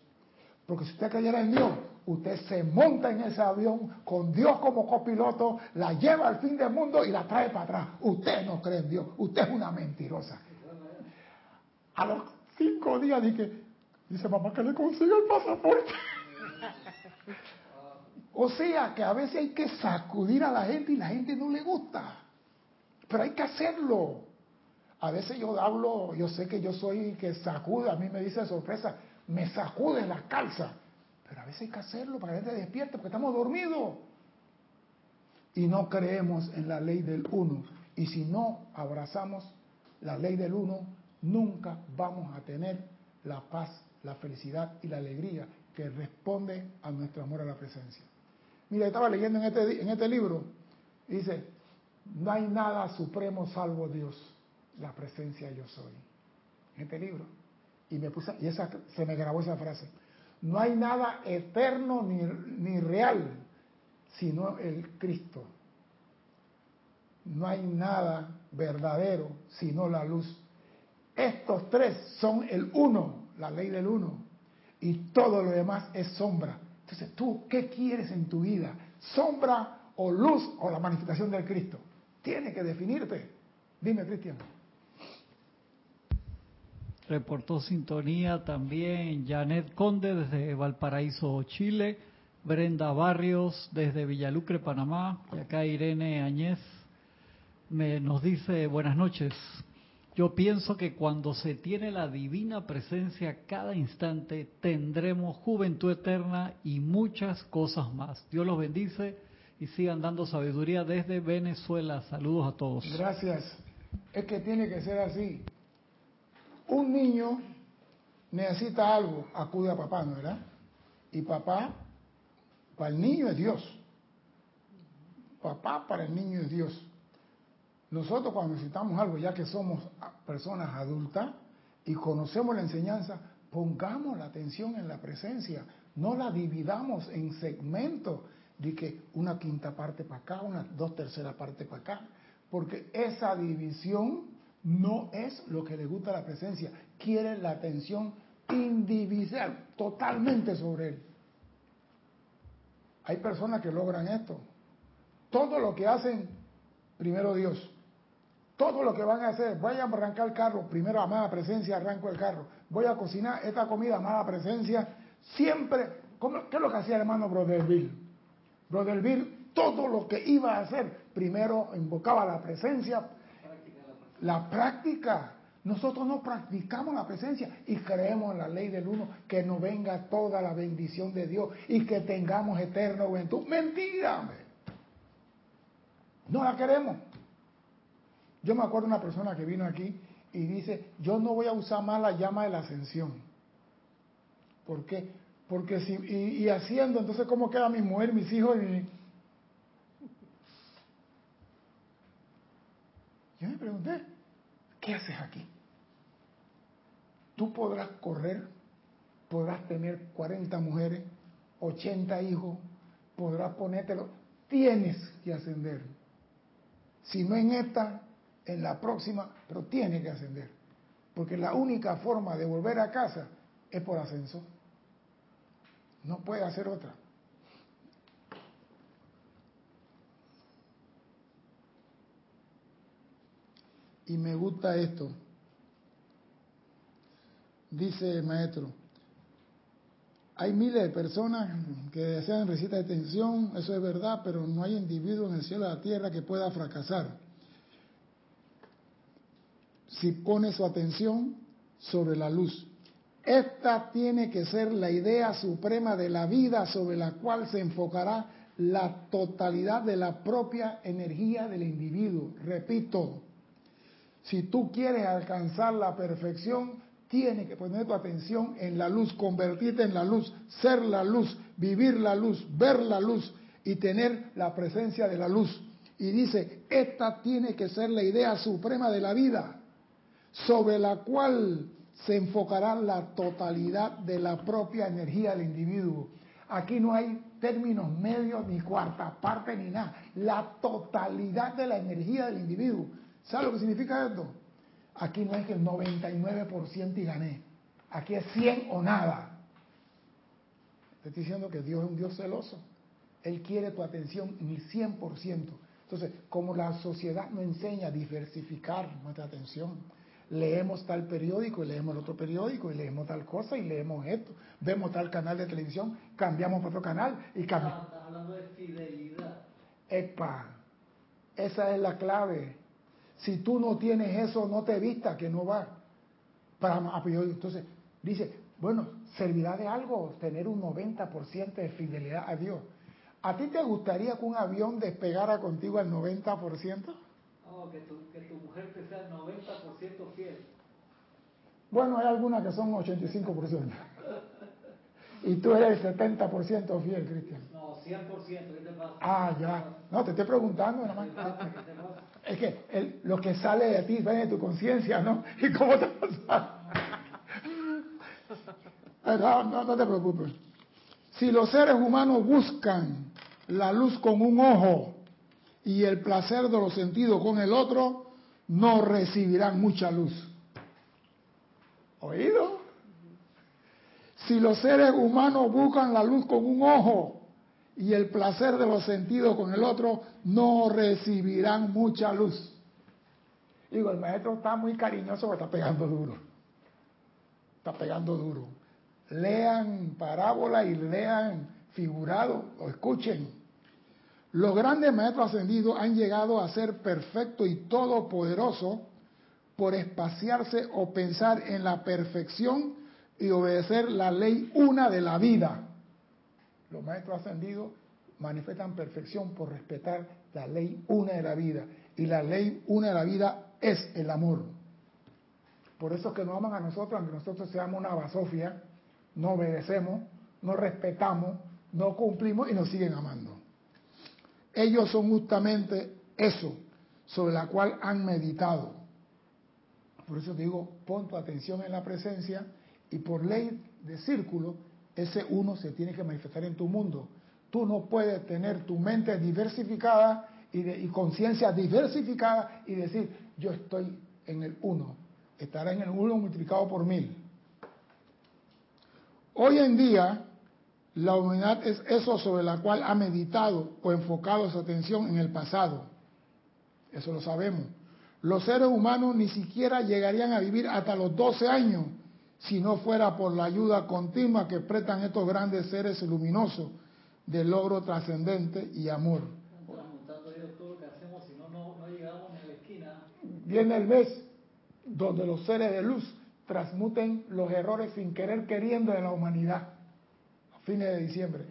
Porque si usted creyera en Dios, usted se monta en ese avión con Dios como copiloto, la lleva al fin del mundo y la trae para atrás. Usted no cree en Dios. Usted es una mentirosa. A los cinco días dije, dice mamá que le consiga el pasaporte. O sea que a veces hay que sacudir a la gente y la gente no le gusta. Pero hay que hacerlo. A veces yo hablo, yo sé que yo soy que sacude, a mí me dice sorpresa. Me sacude la calza. Pero a veces hay que hacerlo para que la gente despierte porque estamos dormidos. Y no creemos en la ley del uno. Y si no abrazamos la ley del uno, nunca vamos a tener la paz, la felicidad y la alegría que responde a nuestro amor a la presencia. Mira, estaba leyendo en este, en este libro. Dice, no hay nada supremo salvo Dios. La presencia yo soy. En este libro. Y me puse, y esa, se me grabó esa frase. No hay nada eterno ni, ni real, sino el Cristo. No hay nada verdadero, sino la luz. Estos tres son el uno, la ley del uno. Y todo lo demás es sombra. Entonces, ¿tú qué quieres en tu vida? ¿Sombra o luz o la manifestación del Cristo? Tienes que definirte. Dime, Cristian. Reportó sintonía también Janet Conde desde Valparaíso, Chile, Brenda Barrios desde Villalucre, Panamá, y acá Irene Añez me, nos dice, buenas noches, yo pienso que cuando se tiene la divina presencia cada instante tendremos juventud eterna y muchas cosas más. Dios los bendice y sigan dando sabiduría desde Venezuela. Saludos a todos. Gracias. Es que tiene que ser así. Un niño necesita algo, acude a papá, ¿no, verdad? Y papá, para el niño es Dios. Papá para el niño es Dios. Nosotros cuando necesitamos algo, ya que somos personas adultas y conocemos la enseñanza, pongamos la atención en la presencia. No la dividamos en segmentos de que una quinta parte para acá, una dos terceras partes para acá. Porque esa división no es lo que le gusta a la presencia. quiere la atención individual, totalmente sobre él. Hay personas que logran esto. Todo lo que hacen, primero Dios. Todo lo que van a hacer, voy a arrancar el carro, primero amada presencia, arranco el carro. Voy a cocinar esta comida, amada presencia. Siempre, ¿cómo, ¿qué es lo que hacía el hermano Brother Bill? Brother Bill, todo lo que iba a hacer, primero invocaba la presencia, la práctica. Nosotros no practicamos la presencia y creemos en la ley del uno, que nos venga toda la bendición de Dios y que tengamos eterna juventud. ¡Mentira, hombre! No la queremos. Yo me acuerdo de una persona que vino aquí y dice, yo no voy a usar más la llama de la ascensión. ¿Por qué? Porque si, y, y haciendo, entonces, ¿cómo queda mi mujer, mis hijos? Y... yo me pregunté, ¿qué haces aquí? Tú podrás correr, podrás tener cuarenta mujeres, ochenta hijos, podrás ponértelo, tienes que ascender. Si no en esta, en la próxima, pero tiene que ascender. Porque la única forma de volver a casa es por ascenso. No puede hacer otra. Y me gusta esto. Dice el maestro, hay miles de personas que desean recita de atención, eso es verdad, pero no hay individuo en el cielo de la tierra que pueda fracasar. Si pone su atención sobre la luz. Esta tiene que ser la idea suprema de la vida sobre la cual se enfocará la totalidad de la propia energía del individuo. Repito, si tú quieres alcanzar la perfección, tienes que poner tu atención en la luz, convertirte en la luz, ser la luz, vivir la luz, ver la luz y tener la presencia de la luz. Y dice, esta tiene que ser la idea suprema de la vida, sobre la cual se enfocará la totalidad de la propia energía del individuo. Aquí no hay términos medios, ni cuarta parte, ni nada. La totalidad de la energía del individuo. ¿Sabes lo que significa esto? Aquí no es que el noventa y nueve por ciento y gané. Aquí es cien o nada. Te estoy diciendo que Dios es un Dios celoso. Él quiere tu atención en el cien por ciento. Entonces, como la sociedad nos enseña a diversificar nuestra atención, leemos tal periódico y leemos el otro periódico y leemos tal cosa y leemos esto, vemos tal canal de televisión, cambiamos para otro canal y cambiamos. Estás hablando de fidelidad. Epa, esa es la clave. Si tú no tienes eso, no te vistas, que no va para más periódico. Entonces, dice, bueno, servirá de algo tener un noventa por ciento de fidelidad a Dios. ¿A ti te gustaría que un avión despegara contigo al noventa por ciento? Oh, que tu, que tu mujer te sea noventa por ciento fiel. Bueno, hay algunas que son ochenta y cinco por ciento. Y tú eres el setenta por ciento fiel, Cristian. No, cien por ciento. ¿Qué te pasa? Ah, ya. No, te estoy preguntando. ¿Qué te pasa? ¿Qué te pasa? Es que el, lo que sale de ti viene de tu conciencia, ¿no? ¿Y cómo te pasa? No, no, no te preocupes. Si los seres humanos buscan la luz con un ojo y el placer de los sentidos con el otro, no recibirán mucha luz. ¿Oído? Si los seres humanos buscan la luz con un ojo y el placer de los sentidos con el otro, no recibirán mucha luz. Digo, el maestro está muy cariñoso, pero está pegando duro. Está pegando duro. Lean parábola y lean figurado, o escuchen. Los grandes maestros ascendidos han llegado a ser perfectos y todopoderosos por espaciarse o pensar en la perfección y obedecer la ley una de la vida. Los maestros ascendidos manifiestan perfección por respetar la ley una de la vida. Y la ley una de la vida es el amor. Por eso es que nos aman a nosotros, aunque nosotros seamos una basofia, no obedecemos, no respetamos, no cumplimos y nos siguen amando. Ellos son justamente eso sobre la cual han meditado. Por eso te digo, pon tu atención en la presencia y por ley de círculo, ese uno se tiene que manifestar en tu mundo. Tú no puedes tener tu mente diversificada y, y conciencia diversificada y decir, yo estoy en el uno. estará en el uno multiplicado por mil. Hoy en día, la humanidad es eso sobre la cual ha meditado o enfocado su atención en el pasado. Eso lo sabemos. Los seres humanos ni siquiera llegarían a vivir hasta los doce años si no fuera por la ayuda continua que prestan estos grandes seres luminosos de logro trascendente y amor. Viene el mes donde los seres de luz transmuten los errores sin querer queriendo de la humanidad. Fines de diciembre.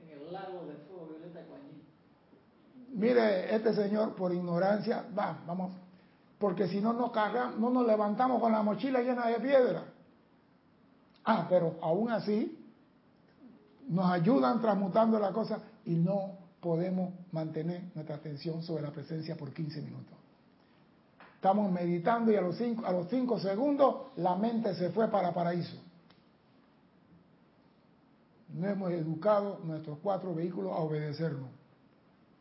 En, en el lago de fuego violeta Coañí. Mire, este señor por ignorancia, va, vamos, porque si no nos cargamos, no nos levantamos con la mochila llena de piedra. Ah, pero aún así nos ayudan transmutando la cosa y no podemos mantener nuestra atención sobre la presencia por quince minutos. Estamos meditando y a los cinco, a los cinco segundos la mente se fue para paraíso. No hemos educado nuestros cuatro vehículos a obedecernos.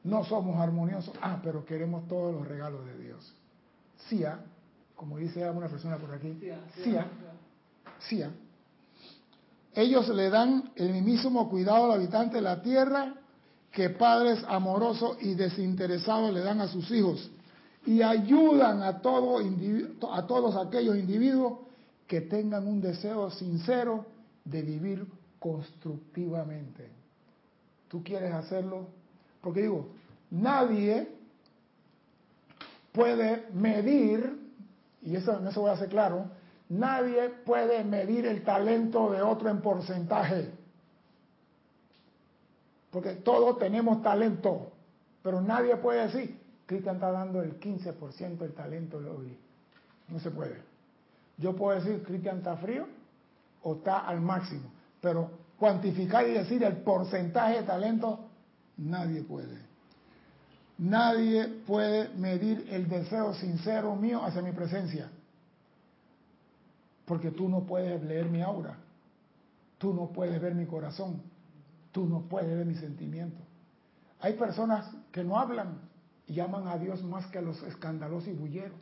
No somos armoniosos. Ah, pero queremos todos los regalos de Dios. Sia, como dice alguna persona por aquí. Sia, Sia. Sia. Ellos le dan el mismísimo cuidado al habitante de la tierra que padres amorosos y desinteresados le dan a sus hijos. Y ayudan a, todo individu- a todos aquellos individuos que tengan un deseo sincero de vivir constructivamente. Tú quieres hacerlo, porque digo, nadie puede medir, y eso, en eso voy a ser claro, nadie puede medir el talento de otro en porcentaje, porque todos tenemos talento, pero nadie puede decir, Cristian está dando el quince por ciento del talento de hoy. No se puede. Yo puedo decir, Cristian está frío o está al máximo. Pero cuantificar y decir el porcentaje de talento, nadie puede. Nadie puede medir el deseo sincero mío hacia mi presencia. Porque tú no puedes leer mi aura. Tú no puedes ver mi corazón. Tú no puedes ver mis sentimientos. Hay personas que no hablan y llaman a Dios más que a los escandalosos y bulleros.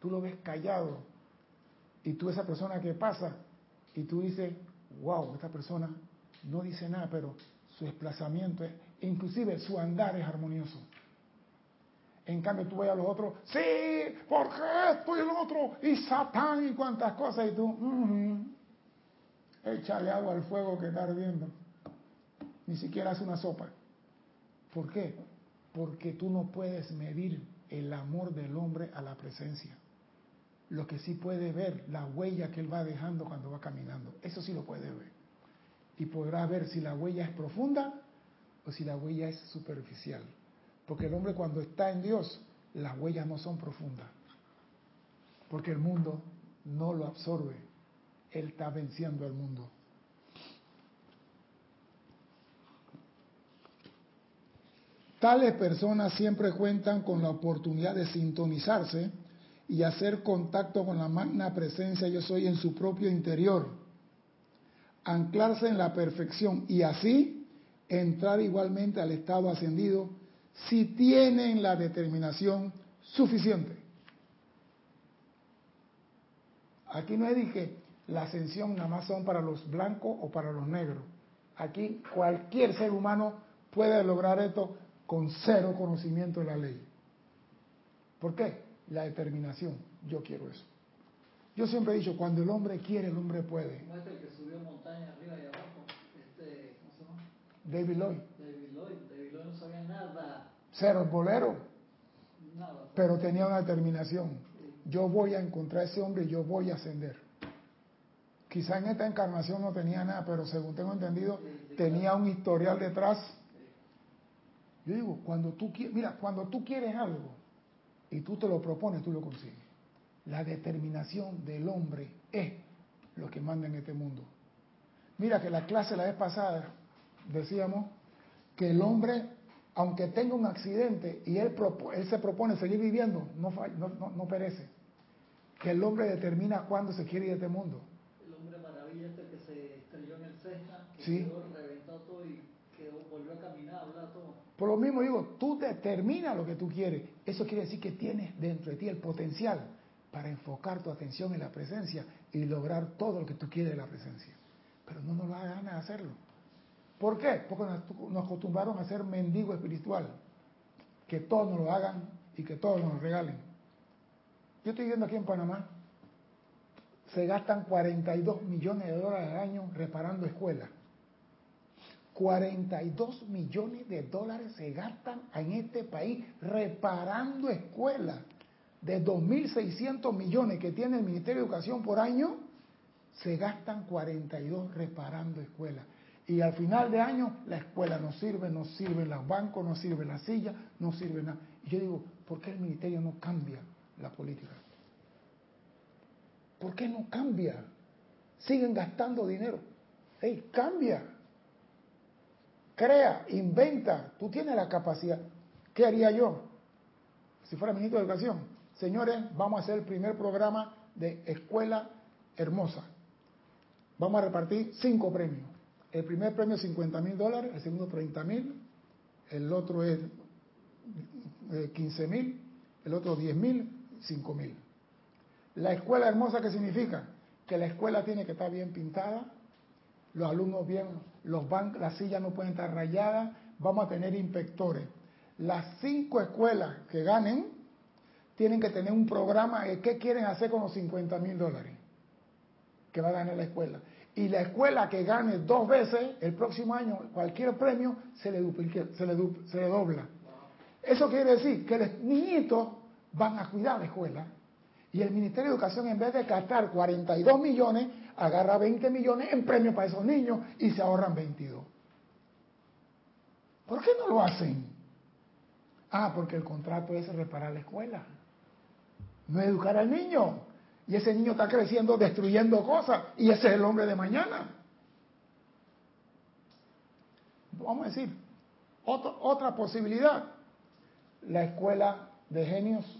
Tú lo ves callado. Y tú esa persona que pasa y tú dices, wow, esta persona no dice nada, pero su desplazamiento, es, inclusive su andar es armonioso. En cambio, tú ves a los otros, sí, porque esto y el otro, y Satán y cuantas cosas, y tú, uh-huh, échale agua al fuego que está ardiendo. Ni siquiera hace una sopa. ¿Por qué? Porque tú no puedes medir el amor del hombre a la presencia. Lo que sí puede ver, la huella que él va dejando cuando va caminando. Eso sí lo puede ver. Y podrá ver si la huella es profunda o si la huella es superficial. Porque el hombre cuando está en Dios, las huellas no son profundas. Porque el mundo no lo absorbe. Él está venciendo al mundo. Tales personas siempre cuentan con la oportunidad de sintonizarse y hacer contacto con la magna presencia yo soy en su propio interior, anclarse en la perfección y así entrar igualmente al estado ascendido si tienen la determinación suficiente. Aquí no es que la ascensión nada más son para los blancos o para los negros. Aquí cualquier ser humano puede lograr esto con cero conocimiento de la ley. ¿Por qué? La determinación, yo quiero eso. Yo siempre he dicho, cuando el hombre quiere, el hombre puede. ¿No es el que subió montaña arriba y abajo? Este, ¿cómo se llama? David Lloyd. David Lloyd, David Lloyd no sabía nada. Cero, bolero. Nada. Pero tenía una determinación. Sí. Yo voy a encontrar a ese hombre y yo voy a ascender. Quizá en esta encarnación no tenía nada, pero según tengo entendido, sí, sí, tenía claro. Un historial detrás. Sí. Yo digo, cuando tú quieres, mira, cuando tú quieres algo, y tú te lo propones, tú lo consigues. La determinación del hombre es lo que manda en este mundo. Mira que la clase la vez pasada decíamos que el hombre, aunque tenga un accidente y él, propo, él se propone seguir viviendo, no, no, no, no perece. Que el hombre determina cuándo se quiere ir de este mundo. El hombre maravilla este que se estrelló en el Cessna, que sí. Quedó reventado todo y quedó, volvió a caminar, a hablar todo. Por lo mismo digo, tú determinas lo que tú quieres. Eso quiere decir que tienes dentro de ti el potencial para enfocar tu atención en la presencia y lograr todo lo que tú quieres de la presencia. Pero no nos da ganas de hacerlo. ¿Por qué? Porque nos, nos acostumbraron a ser mendigo espiritual. Que todos nos lo hagan y que todos nos lo regalen. Yo estoy viendo aquí en Panamá, se gastan cuarenta y dos millones de dólares al año reparando escuelas. cuarenta y dos millones de dólares se gastan en este país reparando escuelas. De dos mil seiscientos millones que tiene el Ministerio de Educación por año, se gastan cuarenta y dos reparando escuelas. Y al final de año, la escuela no sirve, no sirven los bancos, no sirven las sillas, no sirve nada. Y yo digo, ¿por qué el Ministerio no cambia la política? ¿Por qué no cambia? Siguen gastando dinero. ¡Ey, cambia! Crea, inventa, tú tienes la capacidad. ¿Qué haría yo si fuera ministro de Educación? Señores, vamos a hacer el primer programa de Escuela Hermosa. Vamos a repartir cinco premios. El primer premio es cincuenta mil dólares, el segundo treinta mil, el otro es quince mil, el otro diez mil, cinco mil. La Escuela Hermosa, ¿qué significa? Que la escuela tiene que estar bien pintada, los alumnos bien, los bancos, las sillas no pueden estar rayadas, vamos a tener inspectores. Las cinco escuelas que ganen tienen que tener un programa de qué quieren hacer con los cincuenta mil dólares que va a ganar la escuela. Y la escuela que gane dos veces el próximo año, cualquier premio, se le duplica, se le, du, se le dobla. Eso quiere decir que los niñitos van a cuidar la escuela. Y el Ministerio de Educación, en vez de gastar cuarenta y dos millones, agarra veinte millones en premios para esos niños y se ahorran veintidós. ¿Por qué no lo hacen? Ah, porque el contrato es reparar la escuela, no educar al niño. Y ese niño está creciendo, destruyendo cosas, y ese es el hombre de mañana. Vamos a decir, otro, otra posibilidad, la escuela de genios.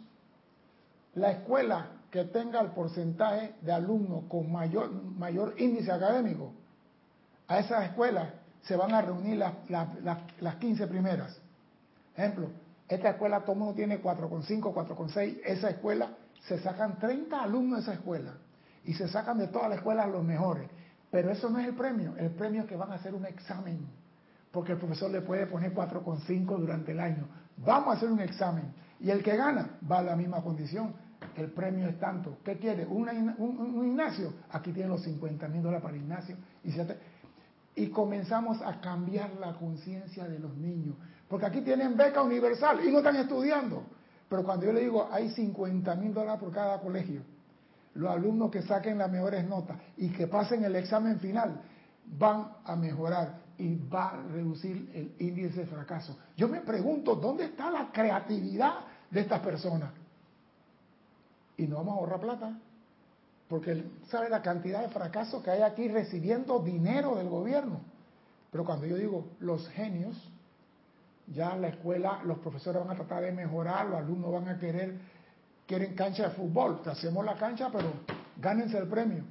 La escuela que tenga el porcentaje de alumnos con mayor, mayor índice académico, a esas escuelas se van a reunir las, las, las, las quince primeras. Ejemplo, esta escuela todo el mundo tiene cuatro coma cinco, cuatro coma seis, esa escuela se sacan treinta alumnos de esa escuela y se sacan de todas las escuelas los mejores. Pero eso no es el premio, el premio es que van a hacer un examen, porque el profesor le puede poner cuatro coma cinco durante el año. Vamos a hacer un examen y el que gana va a la misma condición. El premio es tanto. ¿Qué quiere? Una, un, un gimnasio. Aquí tienen los cincuenta mil dólares para el gimnasio. Y, se, y comenzamos a cambiar la conciencia de los niños. Porque aquí tienen beca universal y no están estudiando. Pero cuando yo le digo, hay cincuenta mil dólares por cada colegio. Los alumnos que saquen las mejores notas y que pasen el examen final van a mejorar y va a reducir el índice de fracaso. Yo me pregunto, ¿dónde está la creatividad de estas personas? Y no vamos a ahorrar plata, porque sabe la cantidad de fracasos que hay aquí recibiendo dinero del gobierno. Pero cuando yo digo los genios, ya la escuela, los profesores van a tratar de mejorar, los alumnos van a querer, quieren cancha de fútbol, te hacemos la cancha, pero gánense el premio.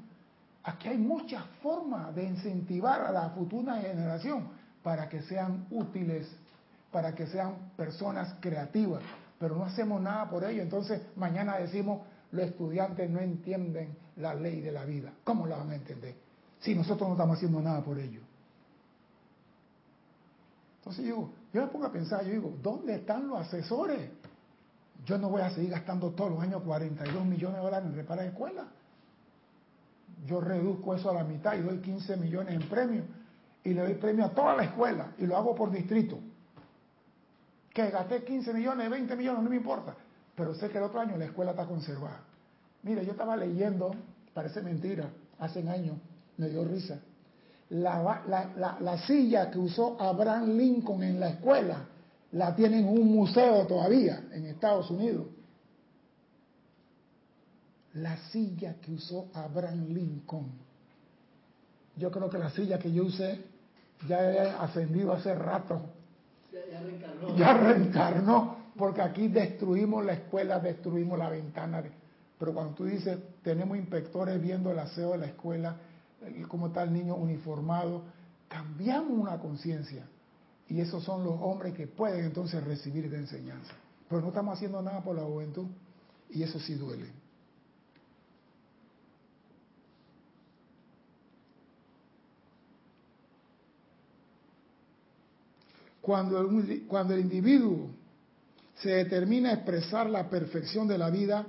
Aquí hay muchas formas de incentivar a la futura generación para que sean útiles, para que sean personas creativas, pero no hacemos nada por ello. Entonces mañana decimos, los estudiantes no entienden la ley de la vida. ¿Cómo la van a entender si nosotros no estamos haciendo nada por ello? Entonces yo, yo me pongo a pensar, yo digo, ¿dónde están los asesores? Yo no voy a seguir gastando todos los años cuarenta y dos millones de dólares en reparar escuelas. Yo reduzco eso a la mitad y doy quince millones en premio y le doy premio a toda la escuela y lo hago por distrito. Que gasté quince millones, veinte millones, no me importa, pero sé que el otro año la escuela está conservada. Mira, yo estaba leyendo, parece mentira, hace años, me dio risa, la, la, la, la silla que usó Abraham Lincoln en la escuela la tienen en un museo todavía en Estados Unidos. La silla que usó Abraham Lincoln. Yo creo que la silla que yo usé ya he ascendido hace rato. Ya, ya reencarnó. Ya reencarnó, porque aquí destruimos la escuela, destruimos la ventana. De, pero cuando tú dices, tenemos inspectores viendo el aseo de la escuela, cómo está el niño uniformado, cambiamos una conciencia. Y esos son los hombres que pueden entonces recibir de enseñanza. Pero no estamos haciendo nada por la juventud y eso sí duele. Cuando el, cuando el individuo se determina a expresar la perfección de la vida,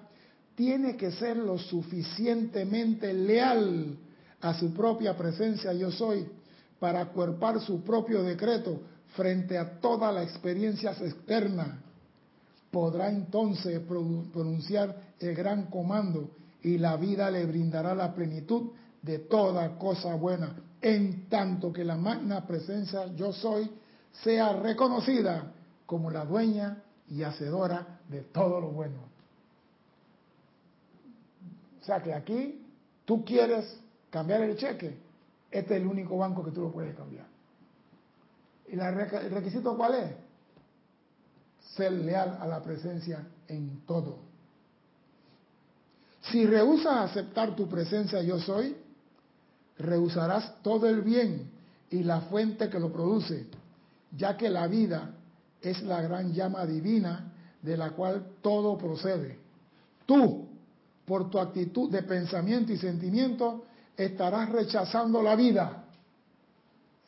tiene que ser lo suficientemente leal a su propia presencia yo soy para acuerpar su propio decreto frente a toda la experiencia externa. Podrá entonces pronunciar el gran comando y la vida le brindará la plenitud de toda cosa buena, en tanto que la magna presencia yo soy sea reconocida como la dueña y hacedora de todo lo bueno. O sea que aquí tú quieres cambiar el cheque, este es el único banco que tú lo puedes cambiar. ¿Y la, el requisito cuál es? Ser leal a la presencia en todo. Si rehusas aceptar tu presencia yo soy, rehusarás todo el bien y la fuente que lo produce, ya que la vida es la gran llama divina de la cual todo procede. Tú, por tu actitud de pensamiento y sentimiento, estarás rechazando la vida.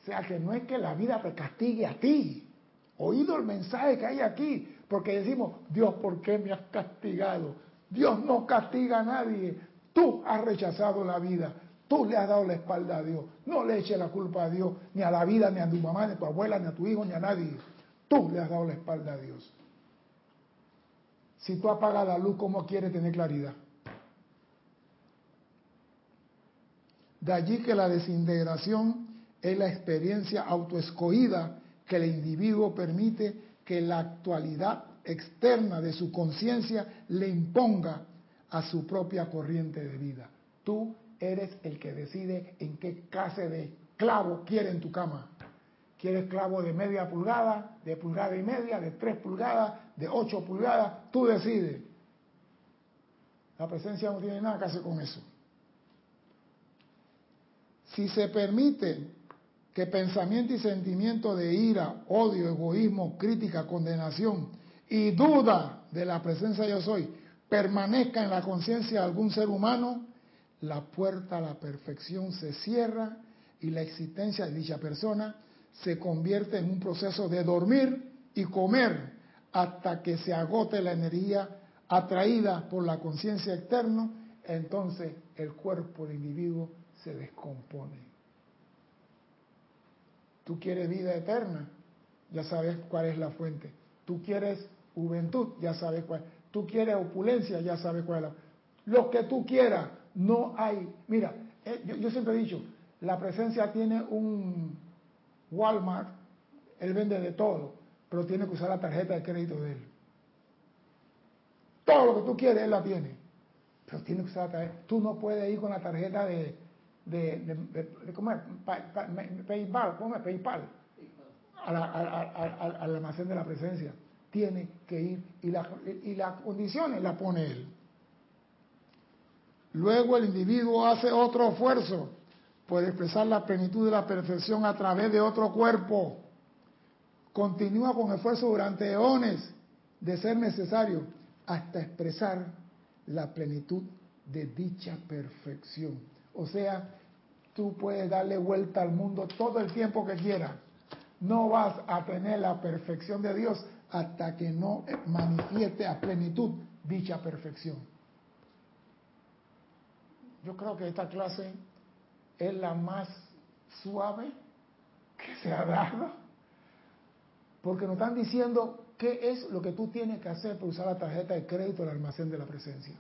O sea que no es que la vida te castigue a ti. Oído el mensaje que hay aquí, porque decimos, Dios, ¿por qué me has castigado? Dios no castiga a nadie. Tú has rechazado la vida. Tú le has dado la espalda a Dios. No le eches la culpa a Dios, ni a la vida, ni a tu mamá, ni a tu abuela, ni a tu hijo, ni a nadie. Tú le has dado la espalda a Dios. Si tú apagas la luz, ¿cómo quieres tener claridad? De allí que la desintegración es la experiencia autoescogida que el individuo permite que la actualidad externa de su conciencia le imponga a su propia corriente de vida. Tú eres el que decide en qué clase de clavo quiere en tu cama. ¿Quieres clavo de media pulgada, de pulgada y media, de tres pulgadas, de ocho pulgadas? Tú decides. La presencia no tiene nada que hacer con eso. Si se permite que pensamiento y sentimiento de ira, odio, egoísmo, crítica, condenación y duda de la presencia yo soy permanezca en la conciencia de algún ser humano, la puerta a la perfección se cierra y la existencia de dicha persona se convierte en un proceso de dormir y comer hasta que se agote la energía atraída por la conciencia externa. Entonces el cuerpo del individuo se descompone. Tú quieres vida eterna, ya sabes cuál es la fuente. Tú quieres juventud, ya sabes cuál. Tú quieres opulencia, ya sabes cuál es la. Lo que tú quieras, no hay. Mira, eh, yo, yo siempre he dicho, la presencia tiene un Walmart, él vende de todo, pero tiene que usar la tarjeta de crédito de él. Todo lo que tú quieres, él la tiene, pero tiene que usar la tarjeta. Tú no puedes ir con la tarjeta de De, de, de, de ¿cómo es? Pa, pa, me, PayPal, ¿cómo es? PayPal a la, a, a, a, al almacén de la presencia tiene que ir y, la, y las condiciones las pone él. Luego el individuo hace otro esfuerzo por expresar la plenitud de la perfección a través de otro cuerpo. Continúa con esfuerzo durante eones de ser necesario hasta expresar la plenitud de dicha perfección. O sea, tú puedes darle vuelta al mundo todo el tiempo que quieras. No vas a tener la perfección de Dios hasta que no manifieste a plenitud dicha perfección. Yo creo que esta clase es la más suave que se ha dado, porque nos están diciendo qué es lo que tú tienes que hacer para usar la tarjeta de crédito del almacén de la presencia.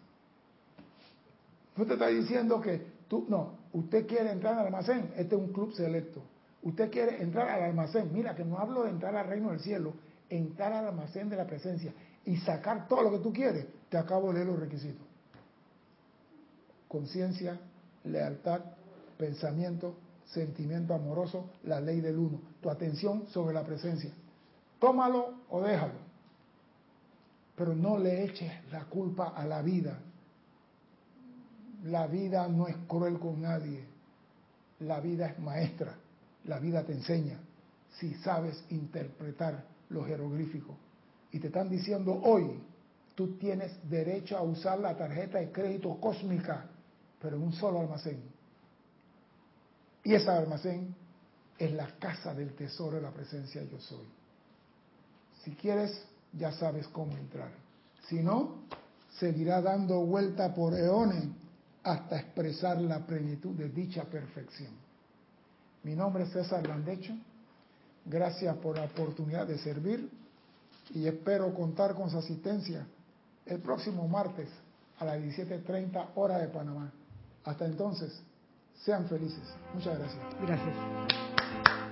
No te está diciendo que tú, no, usted quiere entrar al almacén, este es un club selecto. Usted quiere entrar al almacén, mira que no hablo de entrar al reino del cielo, entrar al almacén de la presencia y sacar todo lo que tú quieres. Te acabo de leer los requisitos: conciencia, lealtad, pensamiento, sentimiento amoroso, la ley del uno, tu atención sobre la presencia. Tómalo o déjalo, pero no le eches la culpa a la vida. La vida no es cruel con nadie. La vida es maestra. La vida te enseña si sabes interpretar los jeroglíficos. Y te están diciendo hoy, tú tienes derecho a usar la tarjeta de crédito cósmica, pero en un solo almacén. Y ese almacén es la casa del tesoro de la presencia yo soy. Si quieres, ya sabes cómo entrar. Si no, seguirá dando vuelta por eones hasta expresar la plenitud de dicha perfección. Mi nombre es César Landecho. Gracias por la oportunidad de servir y espero contar con su asistencia el próximo martes a las diecisiete treinta hora de Panamá. Hasta entonces, sean felices. Muchas gracias. Gracias.